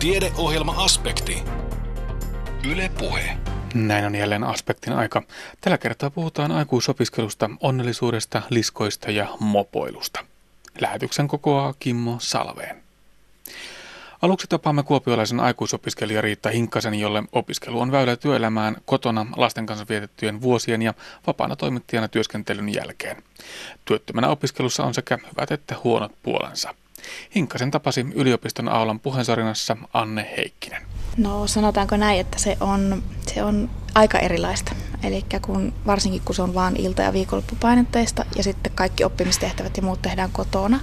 Tiedeohjelma Aspekti. Yle Puhe. Näin on jälleen Aspektin aika. Tällä kertaa puhutaan aikuisopiskelusta, onnellisuudesta, liskoista ja mopoilusta. Lähetyksen kokoaa Kimmo Salveen. Aluksi tapaamme kuopiolaisen aikuisopiskelija Riitta Hinkkasen, jolle opiskelu on väylä työelämään kotona lasten kanssa vietettyjen vuosien ja vapaana toimittajana työskentelyn jälkeen. Työttömänä opiskelussa on sekä hyvät että huonot puolensa. Hinkkasen tapasi yliopiston aulan puheensarinassa Anne Heikkinen. No sanotaanko näin, että se on aika erilaista. Eli varsinkin kun se on vain ilta- ja viikonloppupainotteista ja sitten kaikki oppimistehtävät ja muut tehdään kotona,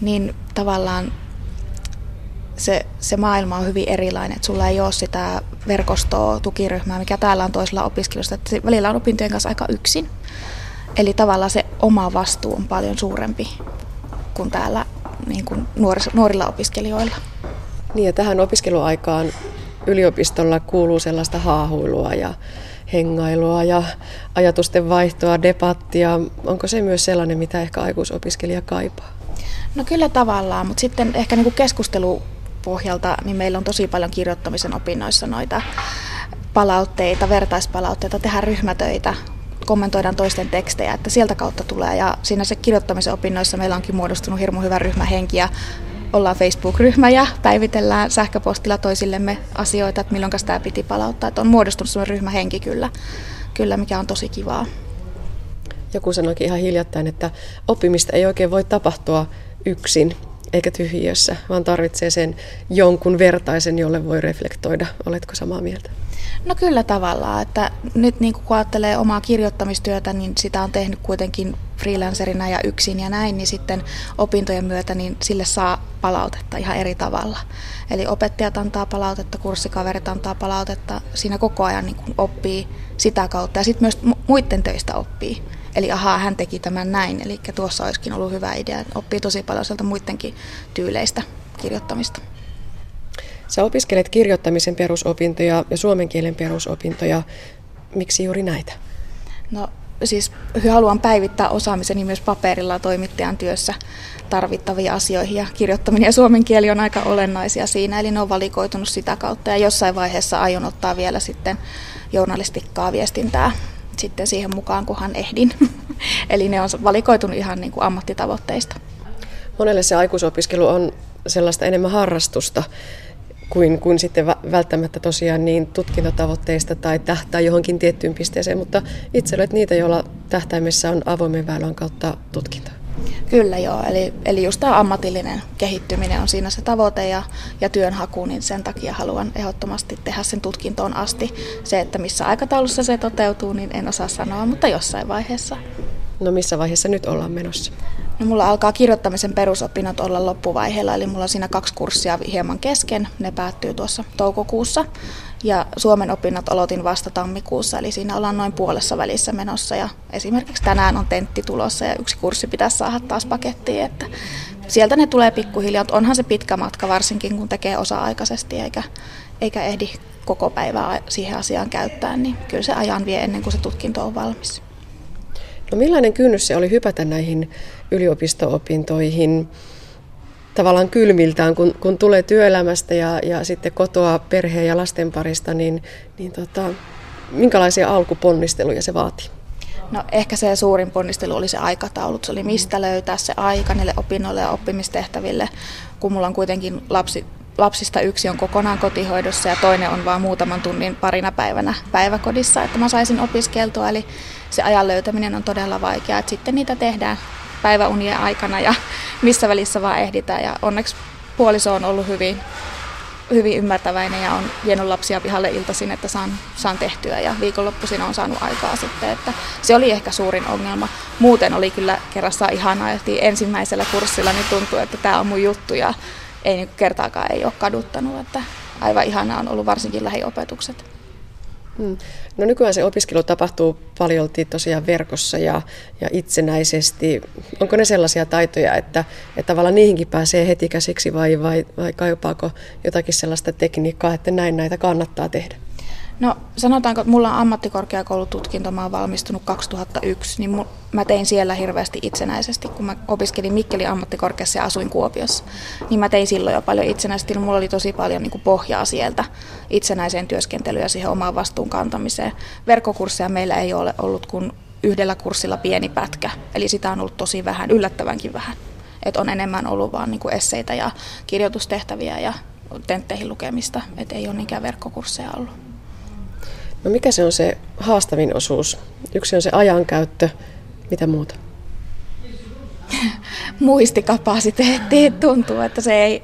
niin tavallaan se maailma on hyvin erilainen, että sulla ei ole sitä verkostoa, tukiryhmää, mikä täällä on toisella opiskelusta. Että välillä on opintojen kanssa aika yksin. Eli tavallaan se oma vastuu on paljon suurempi kuin täällä niin kuin nuorilla opiskelijoilla. Niin ja tähän opiskeluaikaan yliopistolla kuuluu sellaista haahuilua ja hengailua ja ajatusten vaihtoa, debattia. Onko se myös sellainen, mitä ehkä aikuisopiskelija kaipaa? No kyllä tavallaan, mutta sitten ehkä niin kuin keskustelupohjalta niin meillä on tosi paljon kirjoittamisen opinnoissa noita palautteita, vertaispalautteita, tehdään ryhmätöitä, kommentoidaan toisten tekstejä, että sieltä kautta tulee. Ja siinä se kirjoittamisen opinnoissa meillä onkin muodostunut hirmu hyvä ryhmähenki ja ollaan Facebook-ryhmä ja päivitellään sähköpostilla toisillemme asioita, että milloin tämä piti palauttaa. Että on muodostunut sellainen ryhmähenki kyllä, mikä on tosi kivaa. Joku sanoikin ihan hiljattain, että oppimista ei oikein voi tapahtua yksin eikä tyhjiössä, vaan tarvitsee sen jonkun vertaisen, jolle voi reflektoida. Oletko samaa mieltä? No kyllä tavallaan, että nyt niin kun ajattelee omaa kirjoittamistyötä, niin sitä on tehnyt kuitenkin freelancerina ja yksin ja näin, niin sitten opintojen myötä niin sille saa palautetta ihan eri tavalla. Eli opettajat antaa palautetta, kurssikaverit antaa palautetta, siinä koko ajan niin kun oppii sitä kautta ja sitten myös muiden töistä oppii. Eli ahaa, hän teki tämän näin, eli tuossa olisikin ollut hyvä idea. Oppii tosi paljon sieltä muidenkin tyyleistä kirjoittamista. Sä opiskelet kirjoittamisen perusopintoja ja suomen kielen perusopintoja. Miksi juuri näitä? No siis haluan päivittää osaamiseni myös paperilla toimittajan työssä tarvittavia asioihin. Ja kirjoittaminen ja suomen kieli on aika olennaisia siinä, eli ne on valikoitunut sitä kautta. Ja jossain vaiheessa aion ottaa vielä sitten journalistikkaa viestintää. Sitten siihen mukaan, kunhan ehdin. Eli ne on valikoitunut ihan niin kuin ammattitavoitteista. Monelle se aikuisopiskelu on sellaista enemmän harrastusta kuin sitten välttämättä tosiaan niin tutkintotavoitteista tai tähtää johonkin tiettyyn pisteeseen, mutta itse olet niitä, joilla tähtäimessä on avoimen väylän kautta tutkinto. Kyllä joo, eli just tämä ammatillinen kehittyminen on siinä se tavoite ja työnhaku, niin sen takia haluan ehdottomasti tehdä sen tutkintoon asti. Se, että missä aikataulussa se toteutuu, niin en osaa sanoa, mutta jossain vaiheessa. No missä vaiheessa nyt ollaan menossa? No mulla alkaa kirjoittamisen perusopinnot olla loppuvaiheella, eli mulla on siinä 2 kurssia hieman kesken, ne päättyy tuossa toukokuussa. Ja suomen opinnot aloitin vasta tammikuussa, eli siinä ollaan noin puolessa välissä menossa. Ja esimerkiksi tänään on tentti tulossa ja 1 kurssi pitäisi saada taas pakettiin. Että sieltä ne tulee pikkuhiljaa. Onhan se pitkä matka, varsinkin kun tekee osa-aikaisesti eikä ehdi koko päivää siihen asiaan käyttää. Niin kyllä se ajan vie ennen kuin se tutkinto on valmis. No millainen kynnys se oli hypätä näihin yliopisto-opintoihin? Tavallaan kylmiltään, kun tulee työelämästä ja sitten kotoa, perheen ja lasten parista, niin minkälaisia alkuponnisteluja se vaatii? No ehkä se suurin ponnistelu oli se aikataulut. Se oli mistä löytää se aika niille opinnoille ja oppimistehtäville, kun mulla on kuitenkin lapsista 1 on kokonaan kotihoidossa ja toinen on vain muutaman tunnin parina päivänä päiväkodissa, että mä saisin opiskeltua. Eli se ajan löytäminen on todella vaikeaa, että sitten niitä tehdään päiväunien aikana ja missä välissä vaan ehditään. Ja onneksi puoliso on ollut hyvin ymmärtäväinen ja on vienyt lapsia pihalle iltaisin, että saan tehtyä ja viikonloppuisin on saanut aikaa sitten. Että se oli ehkä suurin ongelma. Muuten oli kyllä kerrassaan ihanaa, että ensimmäisellä kurssilla niin tuntui, että tämä on mun juttu ja ei kertaakaan ei ole kaduttanut. Että aivan ihanaa on ollut varsinkin lähiopetukset. No nykyään se opiskelu tapahtuu paljolti tosiaan verkossa ja itsenäisesti. Onko ne sellaisia taitoja, että tavallaan niihinkin pääsee heti käsiksi vai kaipaako jotakin sellaista tekniikkaa, että näin näitä kannattaa tehdä? No sanotaanko, että mulla on ammattikorkeakoulututkinto, mä oon valmistunut 2001, niin mä tein siellä hirveästi itsenäisesti, kun mä opiskelin Mikkelin ammattikorkeassa ja asuin Kuopiossa, niin mä tein silloin jo paljon itsenäisesti, mulla oli tosi paljon niin kuin pohjaa sieltä itsenäiseen työskentelyyn ja siihen omaan vastuun kantamiseen. Verkkokursseja meillä ei ole ollut kuin yhdellä kurssilla pieni pätkä, eli sitä on ollut tosi vähän, yllättävänkin vähän, että on enemmän ollut vaan niin kuin esseitä ja kirjoitustehtäviä ja tentteihin lukemista, että ei ole niinkään verkkokursseja ollut. No mikä se on se haastavin osuus? Yksi on se ajankäyttö. Mitä muuta? Muistikapasiteetti tuntuu, että se ei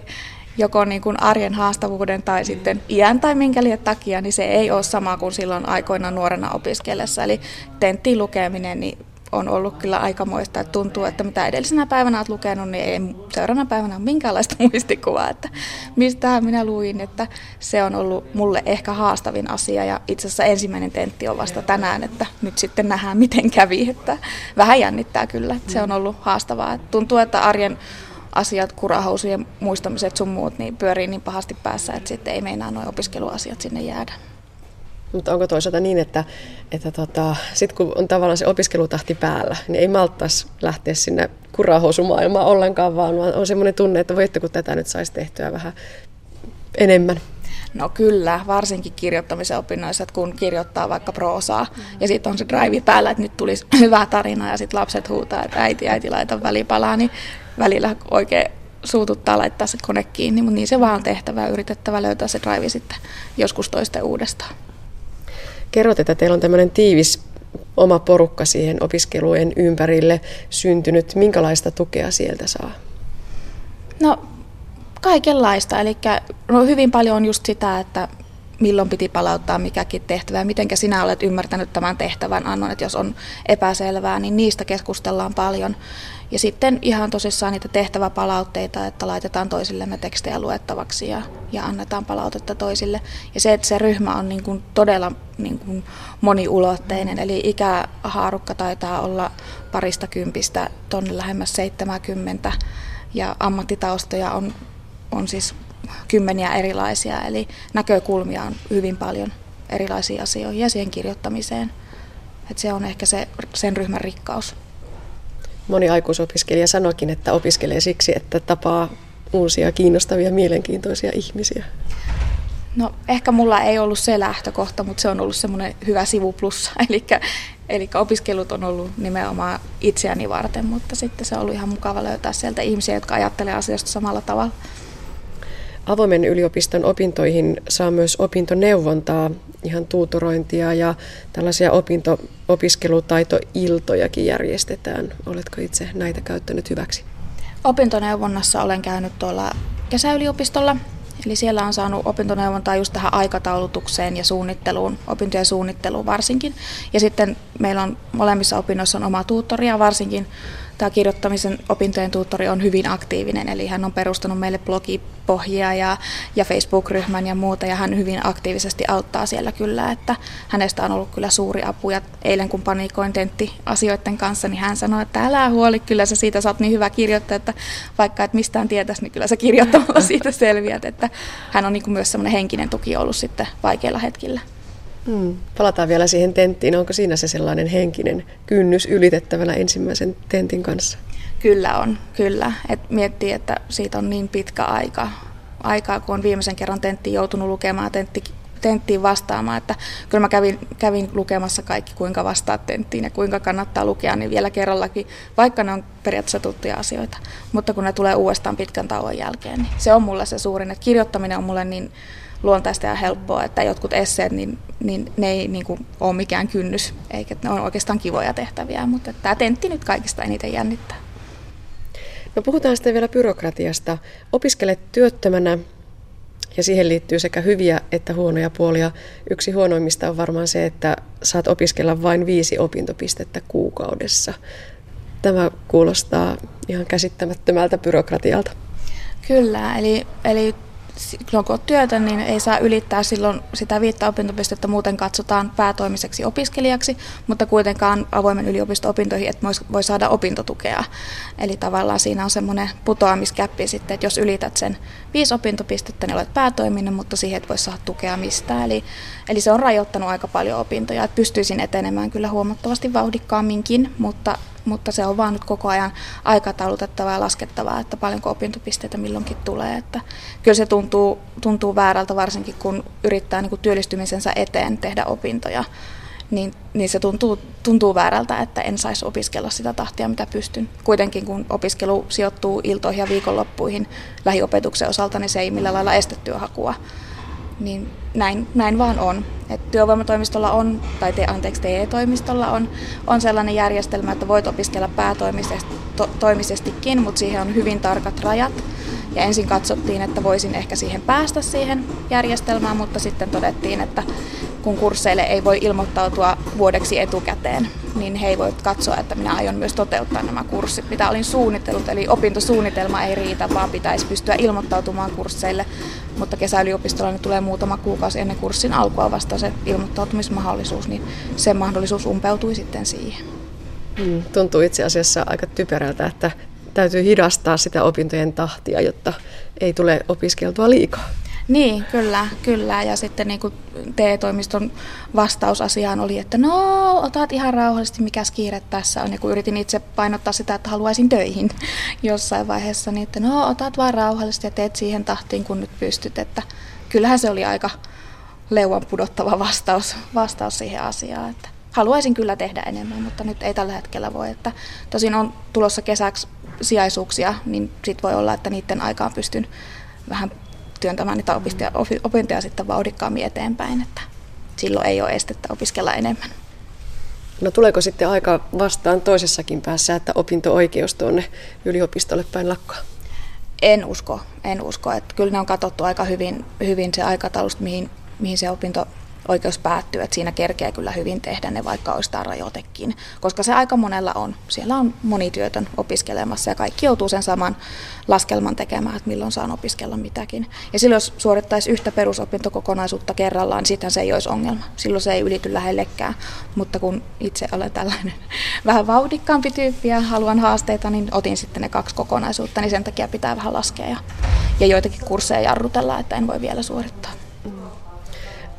joko niin kuin arjen haastavuuden tai sitten iän tai minkä liian takia, niin se ei ole sama kuin silloin aikoinaan nuorena opiskellessa. Eli tenttiin lukeminen niin on ollut kyllä aikamoista. Että tuntuu, että mitä edellisenä päivänä olet lukenut, niin ei seuraavana päivänä ole minkäänlaista muistikuvaa, että mistä minä luin, että se on ollut mulle ehkä haastavin asia ja itse asiassa ensimmäinen tentti on vasta tänään, että nyt sitten nähdään miten kävi, että vähän jännittää kyllä, että se on ollut haastavaa. Että tuntuu, että arjen asiat, kurahousujen muistamiset sun muut, niin pyörii niin pahasti päässä, että sitten ei meinaa nuo opiskeluasiat sinne jäädä. Mutta onko toisaalta niin, että sit kun on tavallaan se opiskelutahti päällä, niin ei malttaisi lähteä sinne kurahousumaailmaan ollenkaan, vaan on semmoinen tunne, että voitte kun tätä nyt saisi tehtyä vähän enemmän. No kyllä, varsinkin kirjoittamisen opinnoissa, että kun kirjoittaa vaikka proosaa ja sitten on se drive päällä, että nyt tulisi hyvä tarina ja sitten lapset huutaa, että äiti laita välipalaa, niin välillä oikein suututtaa laittaa se kone kiinni, mutta niin se vaan on tehtävä, yritettävä löytää se drive sitten joskus toisten uudestaan. Kerrot, että teillä on tämmöinen tiivis oma porukka siihen opiskelujen ympärille syntynyt. Minkälaista tukea sieltä saa? No kaikenlaista. Eli hyvin paljon on just sitä, että milloin piti palauttaa mikäkin tehtävä, mitenkä sinä olet ymmärtänyt tämän tehtävän annon, että jos on epäselvää, niin niistä keskustellaan paljon. Ja sitten ihan tosissaan niitä tehtäväpalautteita, että laitetaan toisillemme tekstejä luettavaksi ja annetaan palautetta toisille. Ja se, että se ryhmä on niin kuin todella niin kuin moniulotteinen, eli ikähaarukka taitaa olla parista kympistä tuonne lähemmäs 70, ja ammattitaustoja on siis kymmeniä erilaisia, eli näkökulmia on hyvin paljon erilaisiin asioihin ja siihen kirjoittamiseen. Että se on ehkä sen ryhmän rikkaus. Moni aikuisopiskelija sanoikin, että opiskelee siksi, että tapaa uusia kiinnostavia, mielenkiintoisia ihmisiä. No ehkä mulla ei ollut se lähtökohta, mutta se on ollut semmoinen hyvä sivuplussa. Eli opiskelut on ollut nimenomaan itseäni varten, mutta sitten se on ollut ihan mukava löytää sieltä ihmisiä, jotka ajattelee asioista samalla tavalla. Avoimen yliopiston opintoihin saa myös opintoneuvontaa, ihan tuutorointia ja tällaisia opiskelutaitoiltojakin järjestetään. Oletko itse näitä käyttänyt hyväksi? Opintoneuvonnassa olen käynyt tuolla kesäyliopistolla, eli siellä on saanut opintoneuvontaa just tähän aikataulutukseen ja suunnitteluun, opintojen suunnitteluun varsinkin. Ja sitten meillä on molemmissa opinnoissa on oma tuuttori ja varsinkin tämä kirjoittamisen opintojen tuuttori on hyvin aktiivinen, eli hän on perustanut meille blogipohjia ja Facebook-ryhmän ja muuta, ja hän hyvin aktiivisesti auttaa siellä kyllä, että hänestä on ollut kyllä suuri apu, ja eilen kun panikoin tenttiasioiden kanssa, niin hän sanoi, että älä huoli, kyllä sä siitä saat niin hyvä kirjoittaja, että vaikka et mistään tietäisi, niin kyllä sä kirjoittamalla siitä selviät, että hän on niin kuin myös semmoinen henkinen tuki ollut sitten vaikeilla hetkillä. Palataan vielä siihen tenttiin. Onko siinä se sellainen henkinen kynnys ylitettävänä ensimmäisen tentin kanssa? Kyllä on, kyllä. Et miettii, että siitä on niin pitkä aikaa, kun on viimeisen kerran tenttiin joutunut lukemaan tenttiin vastaamaan. Että kyllä mä kävin lukemassa kaikki, kuinka vastaa tenttiin ja kuinka kannattaa lukea, niin vielä kerrallakin, vaikka ne on periaatteessa tuttuja asioita. Mutta kun ne tulee uudestaan pitkän tauon jälkeen, niin se on mulle se suurin. Että kirjoittaminen on mulle niin luontaista ja helppoa, että jotkut esseet, niin ne ei niin kuin ole mikään kynnys, eikä ne ole oikeastaan kivoja tehtäviä, mutta tämä tentti nyt kaikista eniten jännittää. No puhutaan sitten vielä byrokratiasta. Opiskelet työttömänä ja siihen liittyy sekä hyviä että huonoja puolia. Yksi huonoimmista on varmaan se, että saat opiskella vain 5 opintopistettä kuukaudessa. Tämä kuulostaa ihan käsittämättömältä byrokratialta. Kyllä, eli silloin kun olet työtä, niin ei saa ylittää silloin sitä 5 opintopistettä, muuten katsotaan päätoimiseksi opiskelijaksi, mutta kuitenkaan avoimen yliopisto-opintoihin et voi saada opintotukea. Eli tavallaan siinä on semmoinen putoamiskäppi sitten, että jos ylität sen 5 opintopistettä, niin olet päätoiminen, mutta siihen et voi saada tukea mistään. Eli se on rajoittanut aika paljon opintoja, että pystyisin etenemään kyllä huomattavasti vauhdikkaamminkin, mutta se on vaan nyt koko ajan aikataulutettavaa ja laskettavaa, että paljonko opintopisteitä milloinkin tulee. Että kyllä se tuntuu väärältä, varsinkin kun yrittää niin kuin työllistymisensä eteen tehdä opintoja, niin se tuntuu väärältä, että en saisi opiskella sitä tahtia, mitä pystyn. Kuitenkin kun opiskelu sijoittuu iltoihin ja viikonloppuihin lähiopetuksen osalta, niin se ei millään lailla estä työhakua. Niin näin vaan on. Et työvoimatoimistolla on, tai TE-toimistolla on sellainen järjestelmä, että voit opiskella päätoimisestikin, mutta siihen on hyvin tarkat rajat. Ja ensin katsottiin, että voisin ehkä päästä siihen järjestelmään, mutta sitten todettiin, että kun kursseille ei voi ilmoittautua vuodeksi etukäteen, niin he ei voi katsoa, että minä aion myös toteuttaa nämä kurssit, mitä olin suunnitellut. Eli opintosuunnitelma ei riitä, vaan pitäisi pystyä ilmoittautumaan kursseille, mutta kesäyliopistolla tulee muutama kuukausi ennen kurssin alkua vasta se ilmoittautumismahdollisuus, niin se mahdollisuus umpeutui sitten siihen. Tuntuu itse asiassa aika typerältä, että täytyy hidastaa sitä opintojen tahtia, jotta ei tule opiskeltua liikaa. Niin, kyllä. Ja sitten niin kuin TE-toimiston vastaus asiaan oli, että otat ihan rauhallisesti, mikäs kiire tässä on. Ja kun yritin itse painottaa sitä, että haluaisin töihin jossain vaiheessa, niin että otat vaan rauhallisesti ja teet siihen tahtiin, kun nyt pystyt. Että kyllähän se oli aika leuan pudottava vastaus siihen asiaan. Että haluaisin kyllä tehdä enemmän, mutta nyt ei tällä hetkellä voi. Että tosin on tulossa kesäksi sijaisuuksia, niin sit voi olla, että niiden aikaan pystyn vähän työntämään niitä opintoja sitten vauhdikkaammin eteenpäin, että silloin ei ole estettä opiskella enemmän. No tuleeko sitten aika vastaan toisessakin päässä, että opinto-oikeus tuonne yliopistolle päin lakkaa? En usko. Että kyllä ne on katsottu aika hyvin se aikataulusta, mihin se opinto-oikeus päättyy, että siinä kerkeä kyllä hyvin tehdä ne, vaikka olisi tämä rajoitekin, koska se aika monella on. Siellä on monityötön opiskelemassa ja kaikki joutuu sen saman laskelman tekemään, että milloin saan opiskella mitäkin. Ja silloin, jos suorittaisi yhtä perusopintokokonaisuutta kerrallaan, niin sitten se ei olisi ongelma. Silloin se ei ylity lähellekään, mutta kun itse olen tällainen vähän vauhdikkaampi tyyppi ja haluan haasteita, niin otin sitten ne 2 kokonaisuutta, niin sen takia pitää vähän laskea ja joitakin kursseja jarrutella, että en voi vielä suorittaa.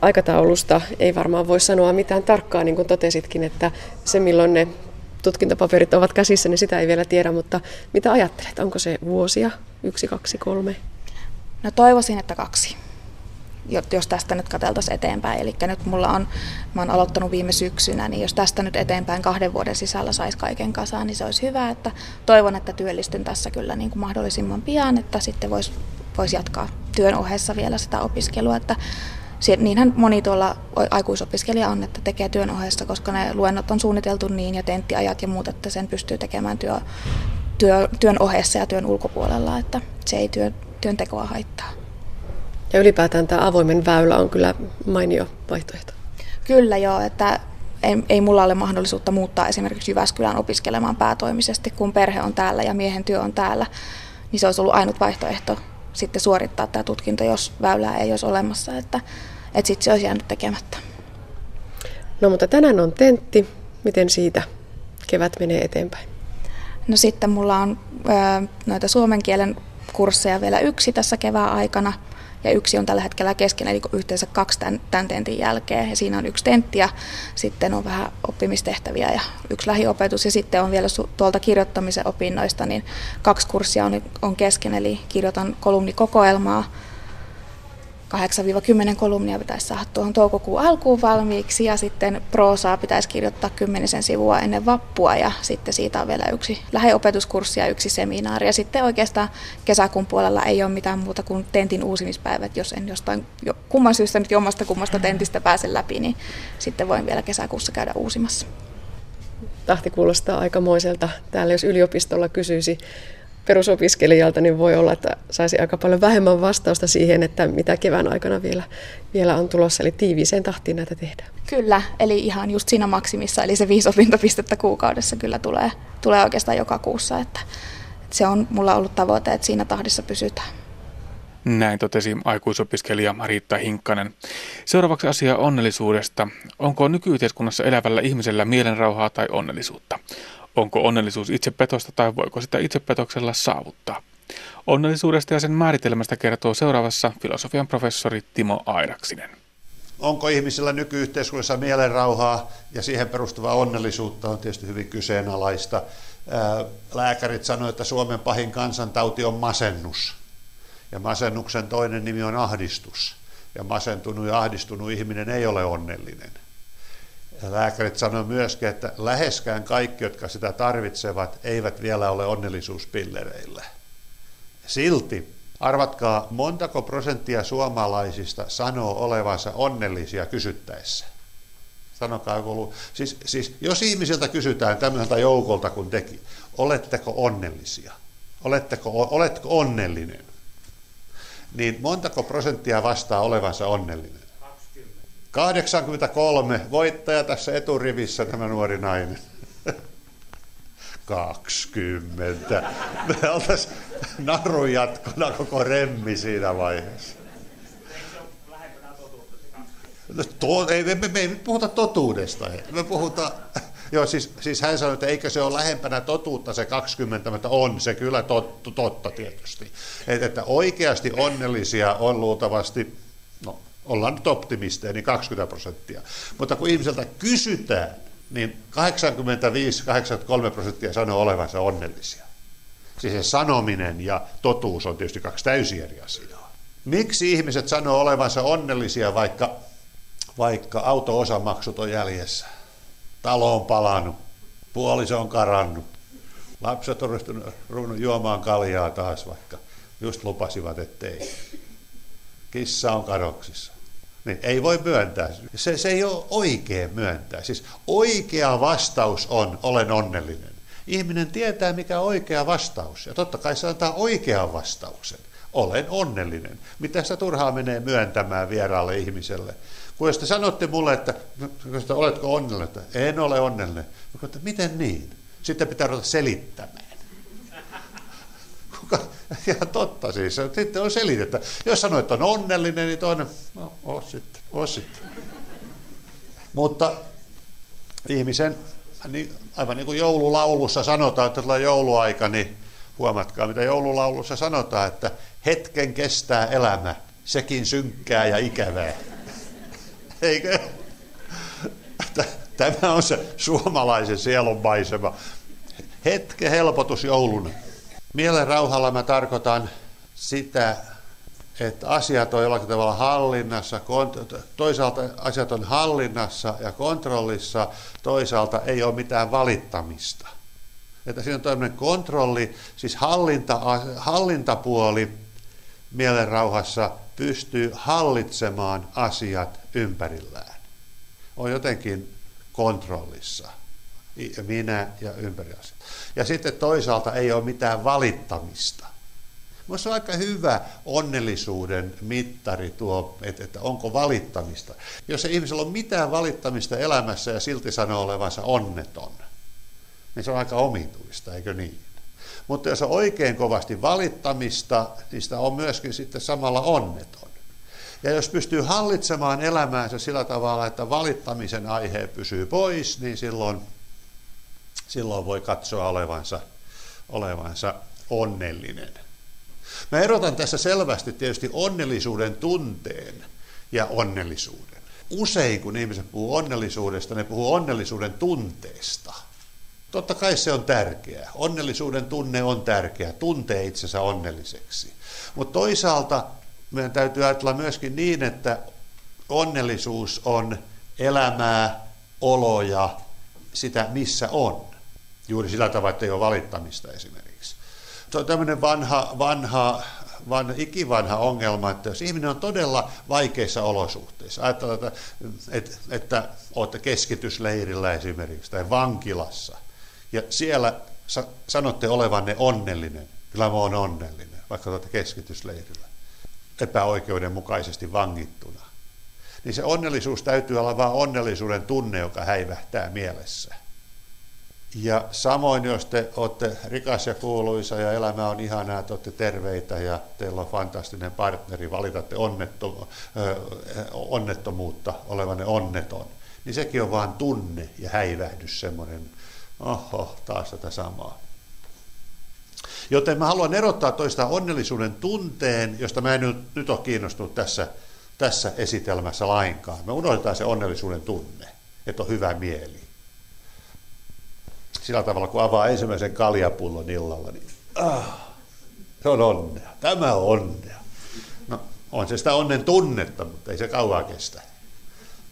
Aikataulusta ei varmaan voi sanoa mitään tarkkaa, niin kuin totesitkin, että se milloin ne tutkintopaperit ovat käsissä, niin sitä ei vielä tiedä, mutta mitä ajattelet? Onko se vuosia? 1, 2, 3? No toivoisin, että 2, jos tästä nyt katseltaisiin eteenpäin. Eli nyt mä oon aloittanut viime syksynä, niin jos tästä nyt eteenpäin 2 vuoden sisällä saisi kaiken kasaan, niin se olisi hyvä. Että toivon, että työllistyn tässä kyllä niin kuin mahdollisimman pian, että sitten voisi jatkaa työn ohessa vielä sitä opiskelua, että niinhän moni tuolla aikuisopiskelija on, että tekee työn ohessa, koska ne luennot on suunniteltu niin ja tenttiajat ja muut, että sen pystyy tekemään työn ohessa ja työn ulkopuolella, että se ei työntekoa haittaa. Ja ylipäätään tämä avoimen väylä on kyllä mainio vaihtoehto. Kyllä joo, että ei mulla ole mahdollisuutta muuttaa esimerkiksi Jyväskylään opiskelemaan päätoimisesti, kun perhe on täällä ja miehen työ on täällä, niin se olisi ollut ainut vaihtoehto sitten suorittaa tämä tutkinto, jos väylää ei olisi olemassa, että sitten se olisi jäänyt tekemättä. No mutta tänään on tentti. Miten siitä kevät menee eteenpäin? No sitten mulla on noita suomen kielen kursseja vielä 1 tässä kevään aikana ja 1 on tällä hetkellä kesken, eli yhteensä 2 tämän tentin jälkeen. Ja siinä on 1 tentti ja sitten on vähän oppimistehtäviä ja 1 lähiopetus ja sitten on vielä tuolta kirjoittamisen opinnoista, niin 2 kurssia on kesken, eli kirjoitan kolumnikokoelmaa. 8-10 kolumnia pitäisi saada tuohon toukokuun alkuun valmiiksi ja sitten proosaa pitäisi kirjoittaa 10 sivua ennen vappua ja sitten siitä on vielä 1 lähiopetuskurssi ja 1 seminaari ja sitten oikeastaan kesäkuun puolella ei ole mitään muuta kuin tentin uusimispäivät, jos en jostain kumman syystä nyt jommasta kummasta tentistä pääse läpi, niin sitten voin vielä kesäkuussa käydä uusimassa. Tahti kuulostaa aikamoiselta. Täällä jos yliopistolla kysyisi perusopiskelijalta, niin voi olla, että saisi aika paljon vähemmän vastausta siihen, että mitä kevään aikana vielä on tulossa, eli tiiviiseen tahtiin näitä tehdään. Kyllä, eli ihan just siinä maksimissa, eli se 5 opintopistettä kuukaudessa kyllä tulee oikeastaan joka kuussa, että se on mulla ollut tavoite, että siinä tahdissa pysytään. Näin totesi aikuisopiskelija Riitta Hinkkanen. Seuraavaksi asia onnellisuudesta. Onko nykyyhteiskunnassa elävällä ihmisellä mielenrauhaa tai onnellisuutta? Onko onnellisuus itsepetosta tai voiko sitä itsepetoksella saavuttaa? Onnellisuudesta ja sen määritelmästä kertoo seuraavassa filosofian professori Timo Airaksinen. Onko ihmisellä nykyyhteiskunnassa mielenrauhaa ja siihen perustuvaa onnellisuutta on tietysti hyvin kyseenalaista. Lääkärit sanoivat, että Suomen pahin kansantauti on masennus. Ja masennuksen toinen nimi on ahdistus. Ja masentunut ja ahdistunut ihminen ei ole onnellinen. Ja lääkärit sanoivat myöskin, että läheskään kaikki, jotka sitä tarvitsevat, eivät vielä ole onnellisuuspillereillä. Silti, arvatkaa, montako prosenttia suomalaisista sanoo olevansa onnellisia kysyttäessä. Sanokaa, siis jos ihmisiltä kysytään tämmöiseltä joukolta kuin teki, oletteko onnellisia? Oletko onnellinen? Niin montako prosenttia vastaa olevansa onnellinen? 20. 83, voittaja tässä eturivissä tämä nuori nainen. 20. Me oltaisiin narun jatkona koko remmi siinä vaiheessa. Me ei puhuta totuudesta. Me puhutaan, siis hän sanoi, että eikö se ole lähempänä totuutta se 20, mutta on se kyllä totta tietysti. Että oikeasti onnellisia on luultavasti, ollaan nyt optimisteja, niin 20%. Mutta kun ihmiseltä kysytään, niin 85-83% sanoo olevansa onnellisia. Siis se sanominen ja totuus on tietysti kaksi täysin eri asiaa. Miksi ihmiset sanoo olevansa onnellisia, vaikka auto-osamaksut on jäljessä? Talo on palanut, puoliso on karannut, lapset on ruvennut juomaan kaljaa taas, vaikka just lupasivat, ettei. Kissa on kadoksissa. Niin, ei voi myöntää. Se ei ole oikein myöntää. Siis oikea vastaus on, olen onnellinen. Ihminen tietää, mikä on oikea vastaus. Ja totta kai se antaa oikean vastauksen. Olen onnellinen. Mitä sitä turhaa menee myöntämään vieraalle ihmiselle? Kun jos te sanotte mulle, että oletko onnellinen, että en ole onnellinen. Mutta miten niin? Sitten pitää ruveta selittämään. Ihan totta siis. Sitten on selitettä. Jos sanoo, että on onnellinen, niin toinen, oot sitten. Mutta ihmisen, niin aivan niin kuin joululaulussa sanotaan, että tulee jouluaika, niin huomatkaa, mitä joululaulussa sanotaan, että hetken kestää elämä, sekin synkkää ja ikävää. Eikö? Tämä on se suomalaisen sielunmaisema. Hetken helpotus jouluna. Mielenrauhalla mä tarkoitan sitä, että asiat on jollakin tavalla hallinnassa, toisaalta asiat on hallinnassa ja kontrollissa, toisaalta ei ole mitään valittamista. Että siinä on tämmöinen kontrolli, siis hallintapuoli mielenrauhassa pystyy hallitsemaan asiat ympärillään. On jotenkin kontrollissa. Minä ja ympäri asiat. Ja sitten toisaalta ei ole mitään valittamista. Minusta on aika hyvä onnellisuuden mittari tuo, että onko valittamista. Jos ei ihmisellä ole mitään valittamista elämässä ja silti sanoo olevansa onneton, niin se on aika omituista, eikö niin? Mutta jos on oikein kovasti valittamista, niin sitä on myöskin sitten samalla onneton. Ja jos pystyy hallitsemaan elämäänsä sillä tavalla, että valittamisen aihe pysyy pois, niin silloin voi katsoa olevansa onnellinen. Mä erotan tässä selvästi tietysti onnellisuuden tunteen ja onnellisuuden. Usein kun ihmiset puhuu onnellisuudesta, ne puhuu onnellisuuden tunteesta. Totta kai se on tärkeää. Onnellisuuden tunne on tärkeä, tuntee itsensä onnelliseksi. Mutta toisaalta meidän täytyy ajatella myöskin niin, että onnellisuus on elämää, oloja, sitä missä on. Juuri sillä tavalla, että ei ole valittamista esimerkiksi. Se on tämmöinen ikivanha ongelma, että jos ihminen on todella vaikeissa olosuhteissa, ajatellaan, että olette keskitysleirillä esimerkiksi tai vankilassa, ja siellä sanotte olevanne onnellinen, kyllä mä oon onnellinen, vaikka olette keskitysleirillä, epäoikeudenmukaisesti vangittuna. Niin se onnellisuus täytyy olla vain onnellisuuden tunne, joka häivähtää mielessä. Ja samoin, jos te olette rikas ja kuuluisa ja elämä on ihanaa, te olette terveitä ja teillä on fantastinen partneri, valitatte onnettomuutta olevanne onneton, niin sekin on vaan tunne ja häivähdys semmoinen, oho, taas tätä samaa. Joten mä haluan erottaa toista onnellisuuden tunteen, josta mä en nyt ole kiinnostunut tässä esitelmässä lainkaan. Me unohdetaan se onnellisuuden tunne, että on hyvä mieli. Sillä tavalla, kun avaa ensimmäisen kaljapullon illalla, niin se on onnea, tämä on onnea. No, on se sitä onnen tunnetta, mutta ei se kauaa kestä.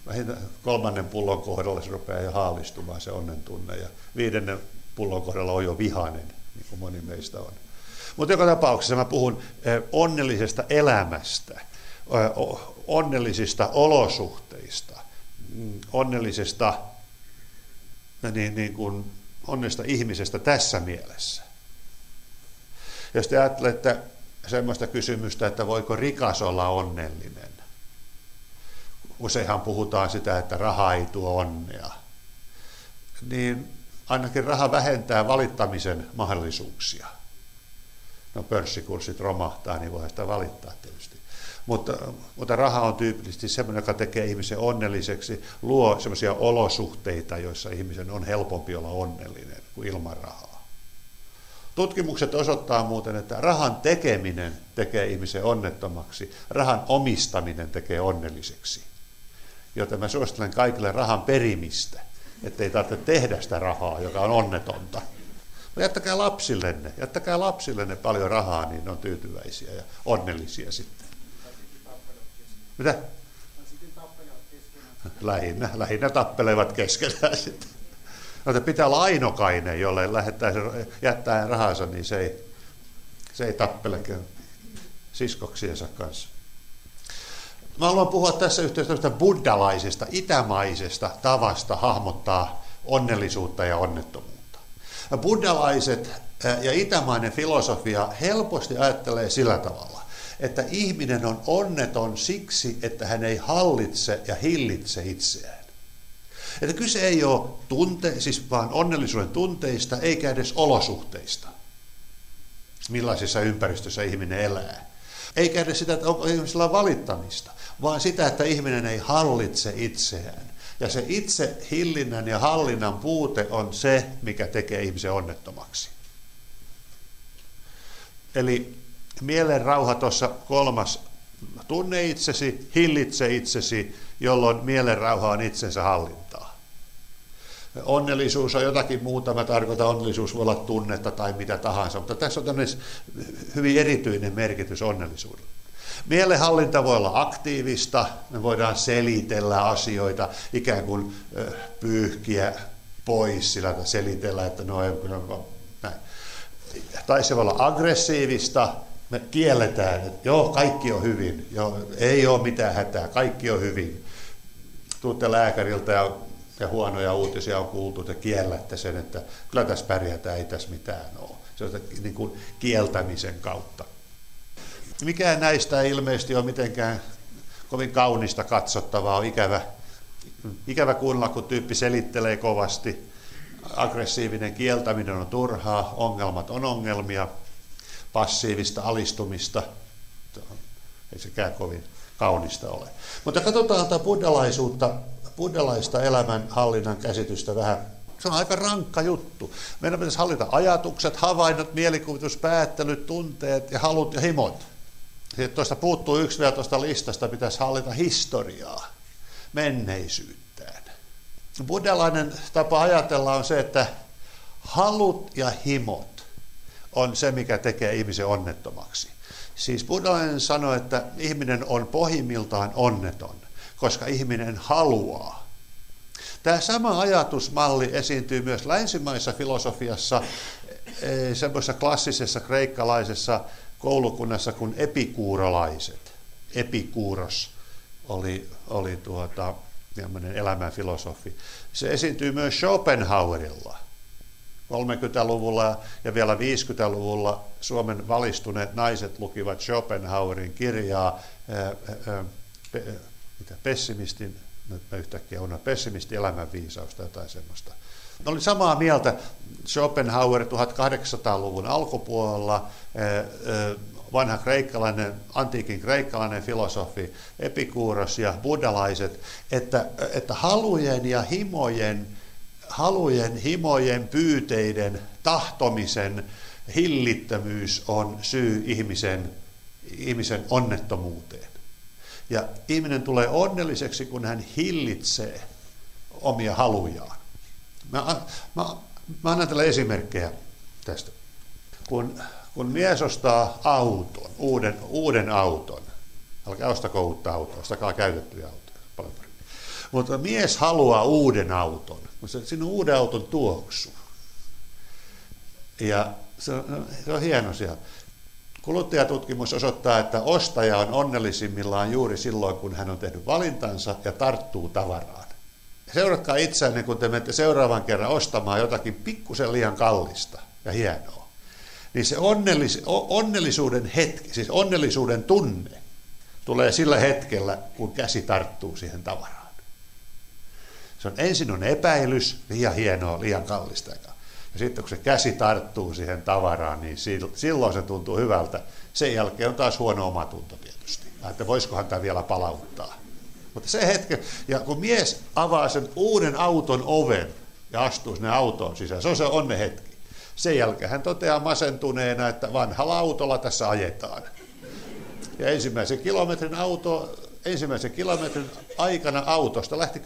Vähintään kolmannen pullon kohdalla se rupeaa jo haalistumaan se onnen tunne, ja viidennen pullon kohdalla on jo vihainen, niin kuin moni meistä on. Mutta joka tapauksessa mä puhun onnellisesta elämästä, onnellisista olosuhteista, onnellisesta onnesta ihmisestä tässä mielessä. Jos te ajattelette semmoista kysymystä, että voiko rikas olla onnellinen, useinhan puhutaan sitä, että raha ei tuo onnea, niin ainakin raha vähentää valittamisen mahdollisuuksia. No pörssikurssit romahtaa, niin voi sitä valittaa tietysti. Mutta raha on tyypillisesti semmoinen, joka tekee ihmisen onnelliseksi, luo semmoisia olosuhteita, joissa ihmisen on helpompi olla onnellinen kuin ilman rahaa. Tutkimukset osoittaa muuten, että rahan tekeminen tekee ihmisen onnettomaksi, rahan omistaminen tekee onnelliseksi. Joten mä suosittelen kaikille rahan perimistä, ettei tarvitse tehdä sitä rahaa, joka on onnetonta. No jättäkää lapsillenne paljon rahaa, niin ne on tyytyväisiä ja onnellisia sitten. Mitä? Lähinnä tappelevat keskenään sitten. No, että pitää olla ainokainen, jolle jättää rahansa, niin se ei tappele siskoksiensa kanssa. Mä haluan puhua tässä yhteydessä buddhalaisesta, itämaisesta tavasta hahmottaa onnellisuutta ja onnettomuutta. Buddhalaiset ja itämainen filosofia helposti ajattelee sillä tavalla, että ihminen on onneton siksi, että hän ei hallitse ja hillitse itseään. Että kyse ei ole vaan onnellisuuden tunteista eikä edes olosuhteista, millaisissa ympäristössä ihminen elää. Eikä edes sitä, että onko ihmisellä valittamista, vaan sitä, että ihminen ei hallitse itseään. Ja se itse hillinnän ja hallinnan puute on se, mikä tekee ihmisen onnettomaksi. Eli mielen rauha tuossa kolmas, tunne itsesi, hillitse itsesi, jolloin mielen rauha on itsensä hallintaa. Onnellisuus on jotakin muuta, mä tarkoitan onnellisuus voi olla tunnetta tai mitä tahansa, mutta tässä on tämmöinen hyvin erityinen merkitys onnellisuudelle. Mielenhallinta voi olla aktiivista, me voidaan selitellä asioita, ikään kuin pyyhkiä pois sillä, että selitellä, että no ei kyllä näin. Tai se voi olla aggressiivista, me kielletään, että joo, kaikki on hyvin, joo, ei ole mitään hätää, kaikki on hyvin. Tuutte lääkäriltä ja huonoja uutisia on kuultu, te kiellätte sen, että kyllä tässä pärjätään, ei tässä mitään ole. Se on niin kuin kieltämisen kautta. Mikään näistä ei ilmeisesti ole mitenkään kovin kaunista katsottavaa, on ikävä kuunnella, kun tyyppi selittelee kovasti. Aggressiivinen kieltäminen on turhaa, ongelmat on ongelmia, passiivista alistumista, ei sekään kovin kaunista ole. Mutta katsotaan tätä buddhalaista elämänhallinnan käsitystä vähän. Se on aika rankka juttu. Meidän pitäisi hallita ajatukset, havainnot, mielikuvitus, päättelyt, tunteet ja halut ja himot. Sitten tuosta puuttuu yksi vielä tuosta listasta, pitäisi hallita historiaa, menneisyyttä. Buddhalainen tapa ajatella on se, että halut ja himot on se, mikä tekee ihmisen onnettomaksi. Siis buddhalainen sanoo, että ihminen on pohjimmiltaan onneton, koska ihminen haluaa. Tämä sama ajatusmalli esiintyy myös länsimaisessa filosofiassa, semmoisessa klassisessa kreikkalaisessa koulukunnassa kuin epikuurolaiset. Epikuuros oli tämmöinen elämänfilosofi. Se esiintyy myös Schopenhauerilla. 30-luvulla ja vielä 50-luvulla Suomen valistuneet naiset lukivat Schopenhauerin kirjaa pessimistin elämänviisausta, jotain semmoista. Olin samaa mieltä Schopenhauer 1800-luvun alkupuolella, vanha kreikkalainen, antiikin kreikkalainen filosofi, Epikuuros ja buddhalaiset, että halujen, himojen, pyyteiden, tahtomisen hillittömyys on syy ihmisen onnettomuuteen. Ja ihminen tulee onnelliseksi, kun hän hillitsee omia halujaan. Mä annan tälle esimerkkejä tästä. Kun mies ostaa auton, uuden auton, älkää ostako uutta autoa, ostakaa käytettyjä autoja, paljon parempi. Mutta mies haluaa uuden auton, koska siinä on uuden auton tuoksu. Ja se on hieno siellä. Kuluttajatutkimus osoittaa, että ostaja on onnellisimmillaan juuri silloin, kun hän on tehnyt valintansa ja tarttuu tavaraan. Seuratkaa itseänne, kun te menette seuraavan kerran ostamaan jotakin pikkusen liian kallista ja hienoa. Niin se onnellisuuden hetki, siis onnellisuuden tunne, tulee sillä hetkellä, kun käsi tarttuu siihen tavaraan. Se on ensin on epäilys, liian hienoa, liian kallista. Ja sitten kun se käsi tarttuu siihen tavaraan, niin silloin se tuntuu hyvältä. Sen jälkeen on taas huono omatunto tietysti. Että voisikohan tämä vielä palauttaa. Mutta se hetki, ja kun mies avaa sen uuden auton oven ja astuu sinne autoon sisään, se on se onne hetki. Sen jälkeen hän toteaa masentuneena, että vanhalla autolla tässä ajetaan. Ja ensimmäisen kilometrin aikana autosta lähti